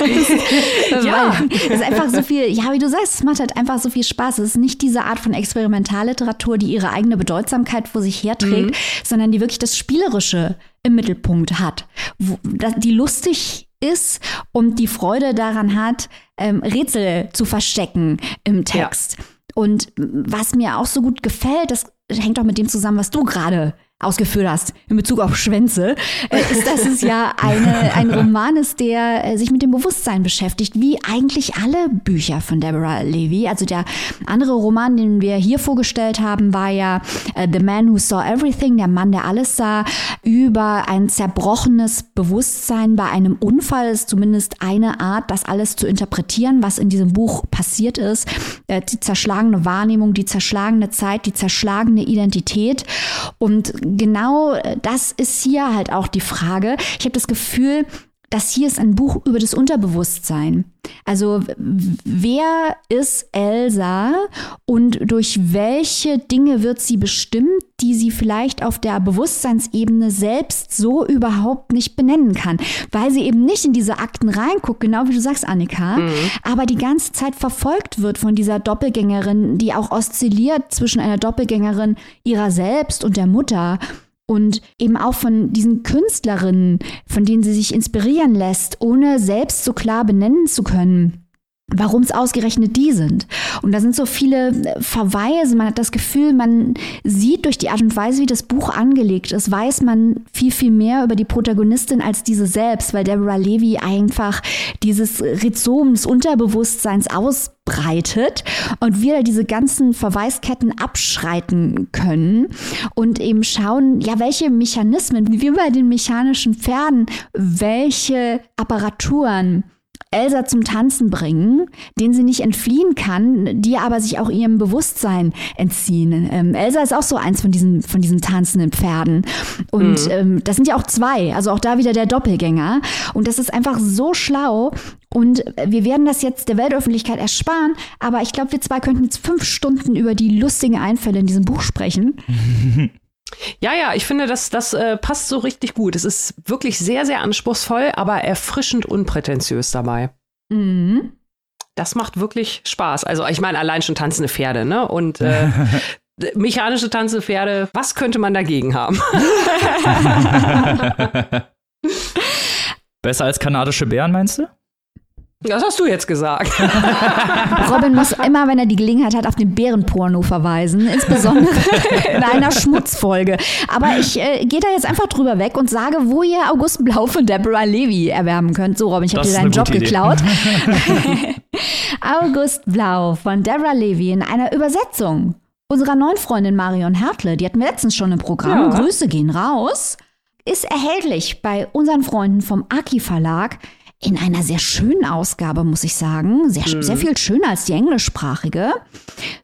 Ja. Es ist einfach so viel, ja, wie du sagst, es macht halt einfach so viel Spaß. Es ist nicht diese Art von Experimentalliteratur, die ihre eigene Bedeutsamkeit vor sich herträgt, sondern die wirklich das Spielerische im Mittelpunkt hat, die lustig ist und die Freude daran hat, Rätsel zu verstecken im Text. Ja. Und was mir auch so gut gefällt, das hängt auch mit dem zusammen, was du gerade ausgeführt hast in Bezug auf Schwänze, ist, dass es ja ein Roman ist, der sich mit dem Bewusstsein beschäftigt, wie eigentlich alle Bücher von Deborah Levy. Also der andere Roman, den wir hier vorgestellt haben, war ja The Man Who Saw Everything, der Mann, der alles sah, über ein zerbrochenes Bewusstsein bei einem Unfall, ist zumindest eine Art, das alles zu interpretieren, was in diesem Buch passiert ist. Die zerschlagene Wahrnehmung, die zerschlagene Zeit, die zerschlagene Identität, und genau das ist hier halt auch die Frage. Ich habe das Gefühl, das hier ist ein Buch über das Unterbewusstsein. Also wer ist Elsa und durch welche Dinge wird sie bestimmt, die sie vielleicht auf der Bewusstseinsebene selbst so überhaupt nicht benennen kann, weil sie eben nicht in diese Akten reinguckt, genau wie du sagst, Annika, aber die ganze Zeit verfolgt wird von dieser Doppelgängerin, die auch oszilliert zwischen einer Doppelgängerin ihrer selbst und der Mutter. Und eben auch von diesen Künstlerinnen, von denen sie sich inspirieren lässt, ohne selbst so klar benennen zu können, warum es ausgerechnet die sind. Und da sind so viele Verweise. Man hat das Gefühl, man sieht durch die Art und Weise, wie das Buch angelegt ist, weiß man viel, viel mehr über die Protagonistin als diese selbst, weil Deborah Levy einfach dieses Rhizom des Unterbewusstseins ausbreitet und wir diese ganzen Verweisketten abschreiten können und eben schauen, ja, welche Mechanismen, wie bei den mechanischen Pferden, welche Apparaturen Elsa zum Tanzen bringen, den sie nicht entfliehen kann, die aber sich auch ihrem Bewusstsein entziehen. Elsa ist auch so eins von diesen tanzenden Pferden. Und das sind ja auch zwei, also auch da wieder der Doppelgänger. Und das ist einfach so schlau. Und wir werden das jetzt der Weltöffentlichkeit ersparen, aber ich glaube, wir zwei könnten jetzt 5 Stunden über die lustigen Einfälle in diesem Buch sprechen. Ja, ich finde, das passt so richtig gut. Es ist wirklich sehr, sehr anspruchsvoll, aber erfrischend unprätentiös dabei. Mhm. Das macht wirklich Spaß. Also ich meine, allein schon tanzende Pferde, ne? Und mechanische tanzende Pferde, was könnte man dagegen haben? Besser als kanadische Bären, meinst du? Das hast du jetzt gesagt. Robin muss immer, wenn er die Gelegenheit hat, auf den Bärenporno verweisen, insbesondere in einer Schmutzfolge. Aber ich gehe da jetzt einfach drüber weg und sage, wo ihr August Blau von Deborah Levy erwerben könnt. So, Robin, ich habe dir deinen Job geklaut. August Blau von Deborah Levy in einer Übersetzung unserer neuen Freundin Marion Hertle, die hatten wir letztens schon im Programm, ja. Grüße gehen raus, ist erhältlich bei unseren Freunden vom Aki Verlag in einer sehr schönen Ausgabe, muss ich sagen. Sehr viel schöner als die englischsprachige.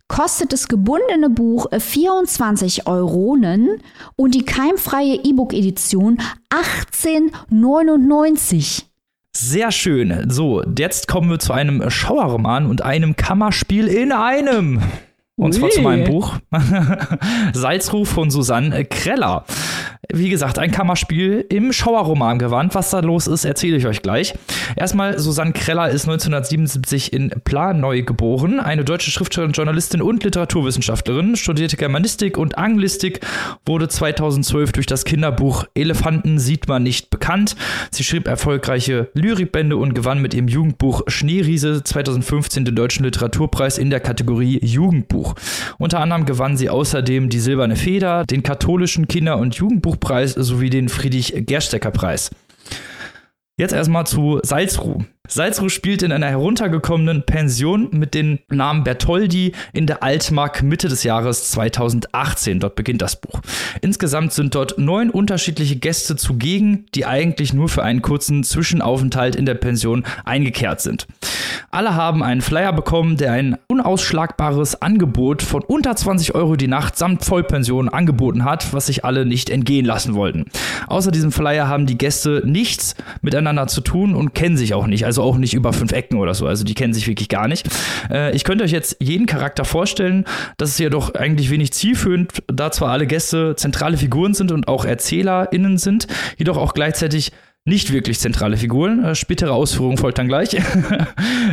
Kostet das gebundene Buch 24 € und die keimfreie E-Book-Edition 18,99 €. Sehr schön. So, jetzt kommen wir zu einem Schauerroman und einem Kammerspiel in einem. Und zwar zu meinem Buch Salzruh von Susanne Kreller. Wie gesagt, ein Kammerspiel im Schauerroman gewandt. Was da los ist, erzähle ich euch gleich. Erstmal, Susanne Kreller ist 1977 in Planeu geboren. Eine deutsche Schriftstellerin, Journalistin und Literaturwissenschaftlerin, studierte Germanistik und Anglistik, wurde 2012 durch das Kinderbuch Elefanten sieht man nicht bekannt. Sie schrieb erfolgreiche Lyrikbände und gewann mit ihrem Jugendbuch Schneeriese 2015 den Deutschen Literaturpreis in der Kategorie Jugendbuch. Unter anderem gewann sie außerdem die Silberne Feder, den katholischen Kinder- und Jugendbuchpreis sowie den Friedrich-Gerstecker-Preis. Jetzt erstmal zu Salzruh. Salzruh spielt in einer heruntergekommenen Pension mit dem Namen Bertoldi in der Altmark Mitte des Jahres 2018. Dort beginnt das Buch. Insgesamt sind dort 9 unterschiedliche Gäste zugegen, die eigentlich nur für einen kurzen Zwischenaufenthalt in der Pension eingekehrt sind. Alle haben einen Flyer bekommen, der ein unausschlagbares Angebot von unter 20 € die Nacht samt Vollpension angeboten hat, was sich alle nicht entgehen lassen wollten. Außer diesem Flyer haben die Gäste nichts miteinander zu tun und kennen sich auch nicht, also auch nicht über 5 Ecken oder so, also die kennen sich wirklich gar nicht. Ich könnte euch jetzt jeden Charakter vorstellen, das ist jedoch eigentlich wenig zielführend, da zwar alle Gäste zentrale Figuren sind und auch ErzählerInnen sind, jedoch auch gleichzeitig nicht wirklich zentrale Figuren. Spätere Ausführungen folgt dann gleich.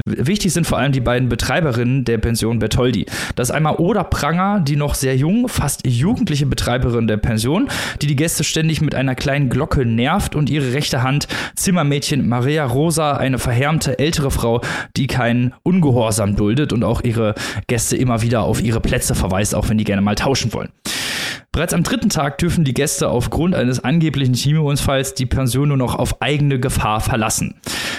Wichtig sind vor allem die beiden Betreiberinnen der Pension Bertoldi. Das ist einmal Oda Pranger, die noch sehr jung, fast jugendliche Betreiberin der Pension, die die Gäste ständig mit einer kleinen Glocke nervt, und ihre rechte Hand Zimmermädchen Maria Rosa, eine verhärmte ältere Frau, die keinen Ungehorsam duldet und auch ihre Gäste immer wieder auf ihre Plätze verweist, auch wenn die gerne mal tauschen wollen. Bereits am 3. Tag dürfen die Gäste aufgrund eines angeblichen Chemieunfalls die Pension nur noch auf eigene Gefahr verlassen.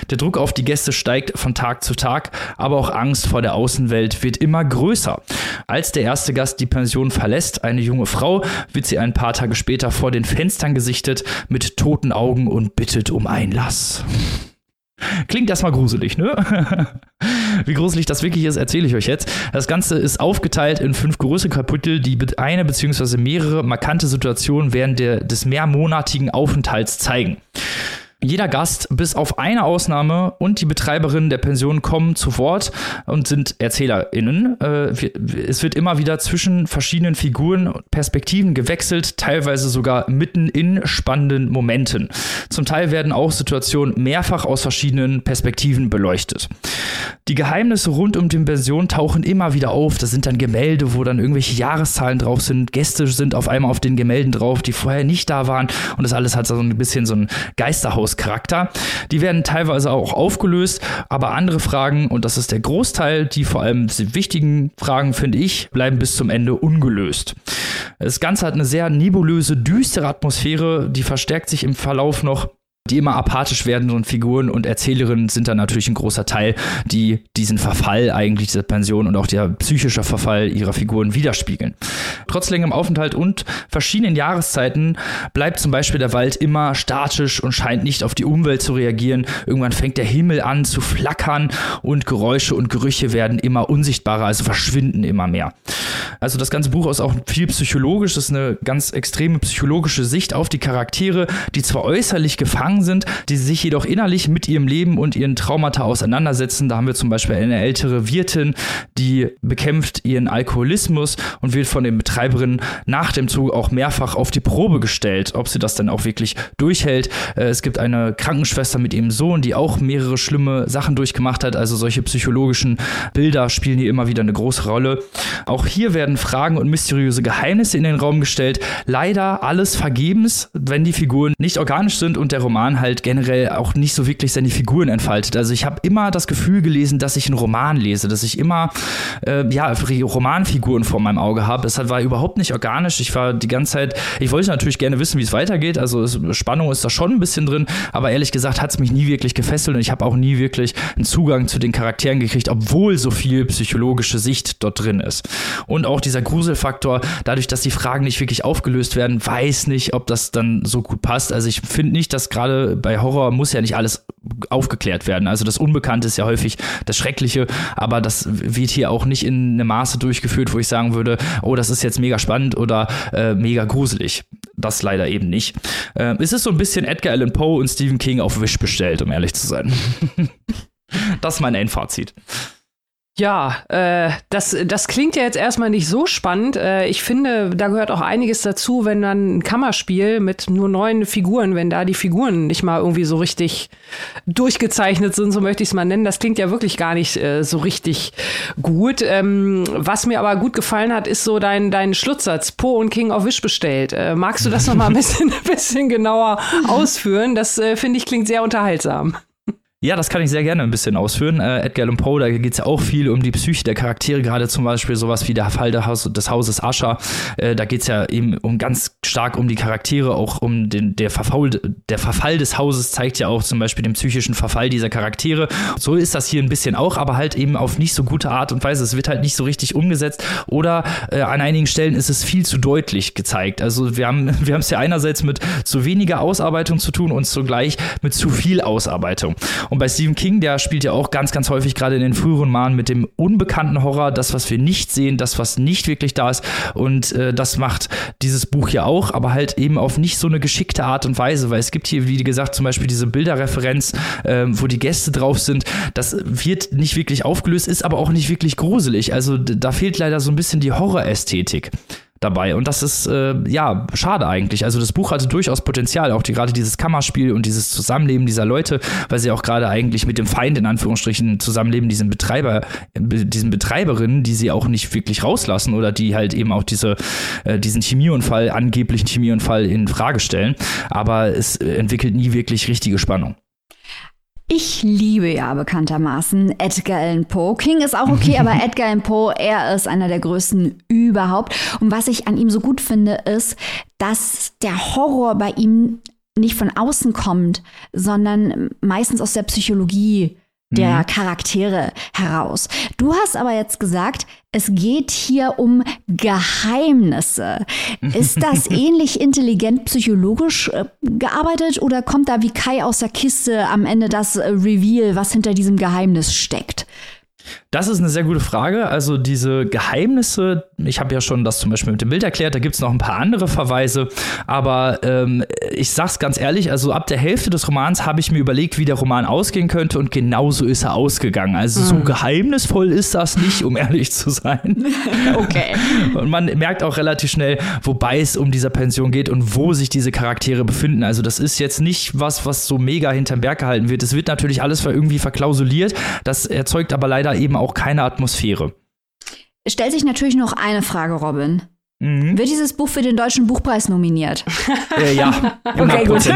Der Druck auf die Gäste steigt von Tag zu Tag, aber auch Angst vor der Außenwelt wird immer größer. Als der erste Gast die Pension verlässt, eine junge Frau, wird sie ein paar Tage später vor den Fenstern gesichtet mit toten Augen und bittet um Einlass. Klingt erstmal gruselig, ne? Wie gruselig das wirklich ist, erzähle ich euch jetzt. Das Ganze ist aufgeteilt in 5 große Kapitel, die eine bzw. mehrere markante Situationen während des mehrmonatigen Aufenthalts zeigen. Jeder Gast, bis auf eine Ausnahme, und die Betreiberin der Pension kommen zu Wort und sind ErzählerInnen. Es wird immer wieder zwischen verschiedenen Figuren und Perspektiven gewechselt, teilweise sogar mitten in spannenden Momenten. Zum Teil werden auch Situationen mehrfach aus verschiedenen Perspektiven beleuchtet. Die Geheimnisse rund um die Pension tauchen immer wieder auf. Das sind dann Gemälde, wo dann irgendwelche Jahreszahlen drauf sind. Gäste sind auf einmal auf den Gemälden drauf, die vorher nicht da waren. Und das alles hat so ein bisschen so ein Geisterhaus Charakter. Die werden teilweise auch aufgelöst, aber andere Fragen, und das ist der Großteil, die vor allem die wichtigen Fragen, finde ich, bleiben bis zum Ende ungelöst. Das Ganze hat eine sehr nebulöse, düstere Atmosphäre, die verstärkt sich im Verlauf noch, die immer apathisch werdenden Figuren und Erzählerinnen sind dann natürlich ein großer Teil, die diesen Verfall eigentlich dieser Pension und auch der psychische Verfall ihrer Figuren widerspiegeln. Trotz längerem Aufenthalt und verschiedenen Jahreszeiten bleibt zum Beispiel der Wald immer statisch und scheint nicht auf die Umwelt zu reagieren. Irgendwann fängt der Himmel an zu flackern und Geräusche und Gerüche werden immer unsichtbarer, also verschwinden immer mehr. Also das ganze Buch ist auch viel psychologisch, das ist eine ganz extreme psychologische Sicht auf die Charaktere, die zwar äußerlich gefangen sind, die sich jedoch innerlich mit ihrem Leben und ihren Traumata auseinandersetzen. Da haben wir zum Beispiel eine ältere Wirtin, die bekämpft ihren Alkoholismus und wird von den Betreiberinnen nach dem Zug auch mehrfach auf die Probe gestellt, ob sie das dann auch wirklich durchhält. Es gibt eine Krankenschwester mit ihrem Sohn, die auch mehrere schlimme Sachen durchgemacht hat, also solche psychologischen Bilder spielen hier immer wieder eine große Rolle. Auch hier werden Fragen und mysteriöse Geheimnisse in den Raum gestellt. Leider alles vergebens, wenn die Figuren nicht organisch sind und der Roman halt generell auch nicht so wirklich seine Figuren entfaltet. Also ich habe immer das Gefühl gelesen, dass ich einen Roman lese, dass ich immer Romanfiguren vor meinem Auge habe. Es war überhaupt nicht organisch. Ich wollte natürlich gerne wissen, wie es weitergeht. Also Spannung ist da schon ein bisschen drin, aber ehrlich gesagt hat es mich nie wirklich gefesselt und ich habe auch nie wirklich einen Zugang zu den Charakteren gekriegt, obwohl so viel psychologische Sicht dort drin ist. Und auch dieser Gruselfaktor, dadurch, dass die Fragen nicht wirklich aufgelöst werden, weiß nicht, ob das dann so gut passt. Also ich finde nicht, dass gerade bei Horror muss ja nicht alles aufgeklärt werden. Also das Unbekannte ist ja häufig das Schreckliche, aber das wird hier auch nicht in einem Maße durchgeführt, wo ich sagen würde, oh, das ist jetzt mega spannend oder mega gruselig. Das leider eben nicht. Es ist so ein bisschen Edgar Allan Poe und Stephen King auf Wish bestellt, um ehrlich zu sein. Das ist mein Endfazit. Ja, das klingt ja jetzt erstmal nicht so spannend. Ich finde, da gehört auch einiges dazu, wenn dann ein Kammerspiel mit nur 9 Figuren, wenn da die Figuren nicht mal irgendwie so richtig durchgezeichnet sind, so möchte ich es mal nennen. Das klingt ja wirklich gar nicht so richtig gut. Was mir aber gut gefallen hat, ist so dein Schlusssatz, Poe und King auf Wish bestellt. Magst du das nochmal ein bisschen genauer ausführen? Das, finde ich, klingt sehr unterhaltsam. Ja, das kann ich sehr gerne ein bisschen ausführen. Edgar Allan Poe, da geht's ja auch viel um die Psyche der Charaktere, gerade zum Beispiel sowas wie der Fall des Hauses Usher. Da geht's ja eben um ganz stark um die Charaktere, auch um der Verfall des Hauses zeigt ja auch zum Beispiel den psychischen Verfall dieser Charaktere. So ist das hier ein bisschen auch, aber halt eben auf nicht so gute Art und Weise. Es wird halt nicht so richtig umgesetzt oder an einigen Stellen ist es viel zu deutlich gezeigt. Also wir haben es ja einerseits mit zu weniger Ausarbeitung zu tun und zugleich mit zu viel Ausarbeitung. Und bei Stephen King, der spielt ja auch ganz, ganz häufig gerade in den frühen Romanen mit dem unbekannten Horror, das, was wir nicht sehen, das, was nicht wirklich da ist. Und das macht dieses Buch ja auch, aber halt eben auf nicht so eine geschickte Art und Weise, weil es gibt hier, wie gesagt, zum Beispiel diese Bilderreferenz, wo die Gäste drauf sind. Das wird nicht wirklich aufgelöst, ist aber auch nicht wirklich gruselig. Also da fehlt leider so ein bisschen die Horrorästhetik dabei. Und das ist, ja, schade eigentlich. Also das Buch hatte durchaus Potenzial, auch gerade dieses Kammerspiel und dieses Zusammenleben dieser Leute, weil sie auch gerade eigentlich mit dem Feind, in Anführungsstrichen, zusammenleben, diesen Betreiberinnen, die sie auch nicht wirklich rauslassen oder die halt eben auch diesen angeblichen Chemieunfall in Frage stellen. Aber es entwickelt nie wirklich richtige Spannung. Ich liebe ja bekanntermaßen Edgar Allan Poe. King ist auch okay, aber Edgar Allan Poe, er ist einer der größten überhaupt. Und was ich an ihm so gut finde, ist, dass der Horror bei ihm nicht von außen kommt, sondern meistens aus der Psychologie der Charaktere heraus. Du hast aber jetzt gesagt, es geht hier um Geheimnisse. Ist das ähnlich intelligent psychologisch gearbeitet oder kommt da wie Kai aus der Kiste am Ende das Reveal, was hinter diesem Geheimnis steckt? Das ist eine sehr gute Frage. Also diese Geheimnisse, ich habe ja schon das zum Beispiel mit dem Bild erklärt, da gibt es noch ein paar andere Verweise, aber ich sag's ganz ehrlich, also ab der Hälfte des Romans habe ich mir überlegt, wie der Roman ausgehen könnte und genauso ist er ausgegangen. Also so geheimnisvoll ist das nicht, um ehrlich zu sein. Okay. Und man merkt auch relativ schnell, wobei es um diese Pension geht und wo sich diese Charaktere befinden. Also das ist jetzt nicht was so mega hinterm Berg gehalten wird. Es wird natürlich alles irgendwie verklausuliert, das erzeugt aber leider eben auch keine Atmosphäre. Stellt sich natürlich noch eine Frage, Robin. Wird dieses Buch für den Deutschen Buchpreis nominiert? Ja, 100%. Okay,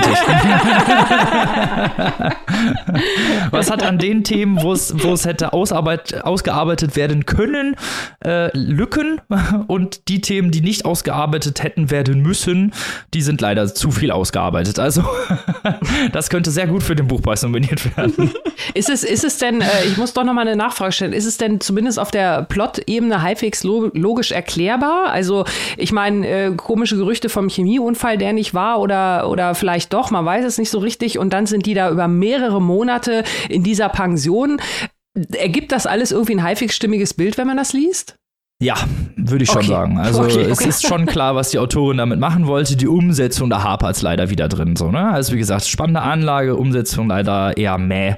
was hat an den Themen, wo es hätte ausgearbeitet werden können, Lücken und die Themen, die nicht ausgearbeitet hätten werden müssen, die sind leider zu viel ausgearbeitet. Also das könnte sehr gut für den Buchpreis nominiert werden. Ist es denn, ich muss doch nochmal eine Nachfrage stellen, ist es denn zumindest auf der Plot-Ebene halbwegs logisch erklärbar? Also ich meine, komische Gerüchte vom Chemieunfall, der nicht war oder vielleicht doch, man weiß es nicht so richtig. Und dann sind die da über mehrere Monate in dieser Pension. Ergibt das alles irgendwie ein halbwegs stimmiges Bild, wenn man das liest? Ja, würde ich schon sagen. Also es ist schon klar, was die Autorin damit machen wollte. Die Umsetzung, da hapert es leider wieder drin. So, ne? Also wie gesagt, spannende Anlage, Umsetzung leider eher mäh.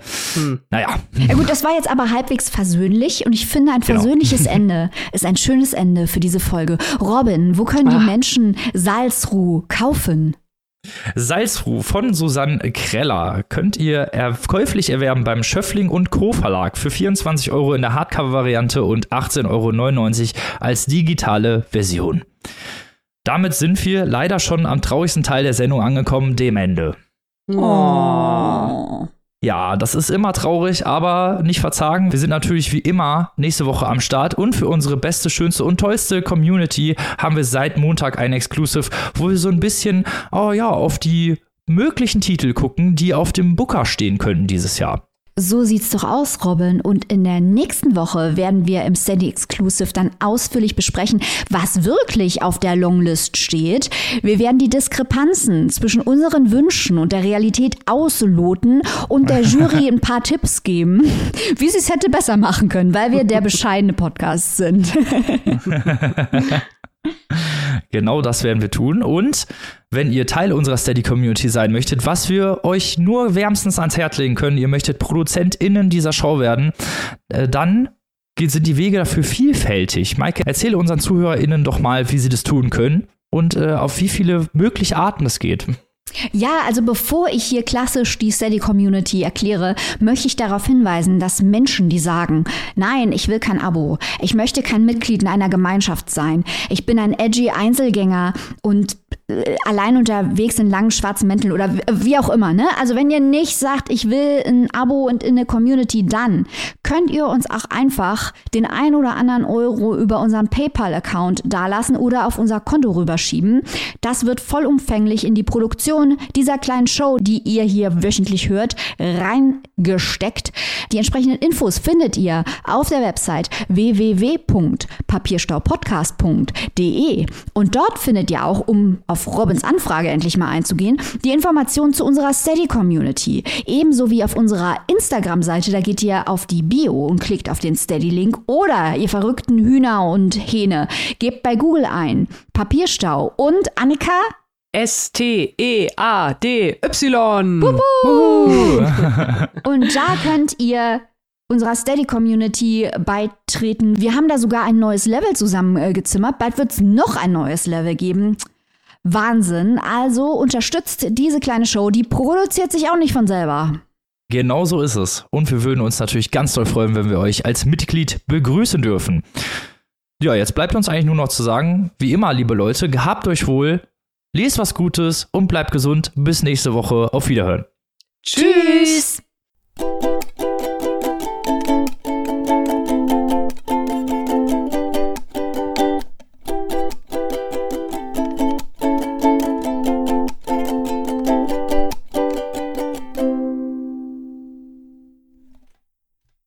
Naja. Ja gut, das war jetzt aber halbwegs versöhnlich und ich finde, ein versöhnliches Ende ist ein schönes Ende für diese Folge. Robin, wo können die Menschen Salzruh kaufen? Salzruh von Susanne Kreller könnt ihr käuflich erwerben beim Schöffling & Co. Verlag für 24 € in der Hardcover-Variante und 18,99 € als digitale Version. Damit sind wir leider schon am traurigsten Teil der Sendung angekommen, dem Ende. Oh. Ja, das ist immer traurig, aber nicht verzagen. Wir sind natürlich wie immer nächste Woche am Start und für unsere beste, schönste und tollste Community haben wir seit Montag ein Exclusive, wo wir so ein bisschen, auf die möglichen Titel gucken, die auf dem Booker stehen könnten dieses Jahr. So sieht's doch aus, Robin. Und in der nächsten Woche werden wir im Sandy Exclusive dann ausführlich besprechen, was wirklich auf der Longlist steht. Wir werden die Diskrepanzen zwischen unseren Wünschen und der Realität ausloten und der Jury ein paar Tipps geben, wie sie es hätte besser machen können, weil wir der bescheidene Podcast sind. Genau das werden wir tun. Und wenn ihr Teil unserer Steady-Community sein möchtet, was wir euch nur wärmstens ans Herz legen können, ihr möchtet ProduzentInnen dieser Show werden, dann sind die Wege dafür vielfältig. Maike, erzähle unseren ZuhörerInnen doch mal, wie sie das tun können und auf wie viele mögliche Arten es geht. Ja, also bevor ich hier klassisch die Steady-Community erkläre, möchte ich darauf hinweisen, dass Menschen, die sagen, nein, ich will kein Abo, ich möchte kein Mitglied in einer Gemeinschaft sein, ich bin ein edgy Einzelgänger und allein unterwegs in langen schwarzen Mänteln oder wie auch immer, ne? Also wenn ihr nicht sagt, ich will ein Abo und in eine Community, dann könnt ihr uns auch einfach den ein oder anderen Euro über unseren PayPal-Account dalassen oder auf unser Konto rüberschieben. Das wird vollumfänglich in die Produktion dieser kleinen Show, die ihr hier wöchentlich hört, reingesteckt. Die entsprechenden Infos findet ihr auf der Website www.papierstaubpodcast.de und dort findet ihr auch, um auf Robins Anfrage endlich mal einzugehen, die Informationen zu unserer Steady-Community. Ebenso wie auf unserer Instagram-Seite, da geht ihr auf die Bio und klickt auf den Steady-Link oder ihr verrückten Hühner und Hähne, gebt bei Google ein Papierstau und Annika S-T-E-A-D-Y. Und da könnt ihr unserer Steady-Community beitreten. Wir haben da sogar ein neues Level zusammengezimmert. Bald wird es noch ein neues Level geben. Wahnsinn. Also unterstützt diese kleine Show. Die produziert sich auch nicht von selber. Genau so ist es. Und wir würden uns natürlich ganz doll freuen, wenn wir euch als Mitglied begrüßen dürfen. Ja, jetzt bleibt uns eigentlich nur noch zu sagen, wie immer, liebe Leute, gehabt euch wohl, lest was Gutes und bleibt gesund. Bis nächste Woche. Auf Wiederhören. Tschüss.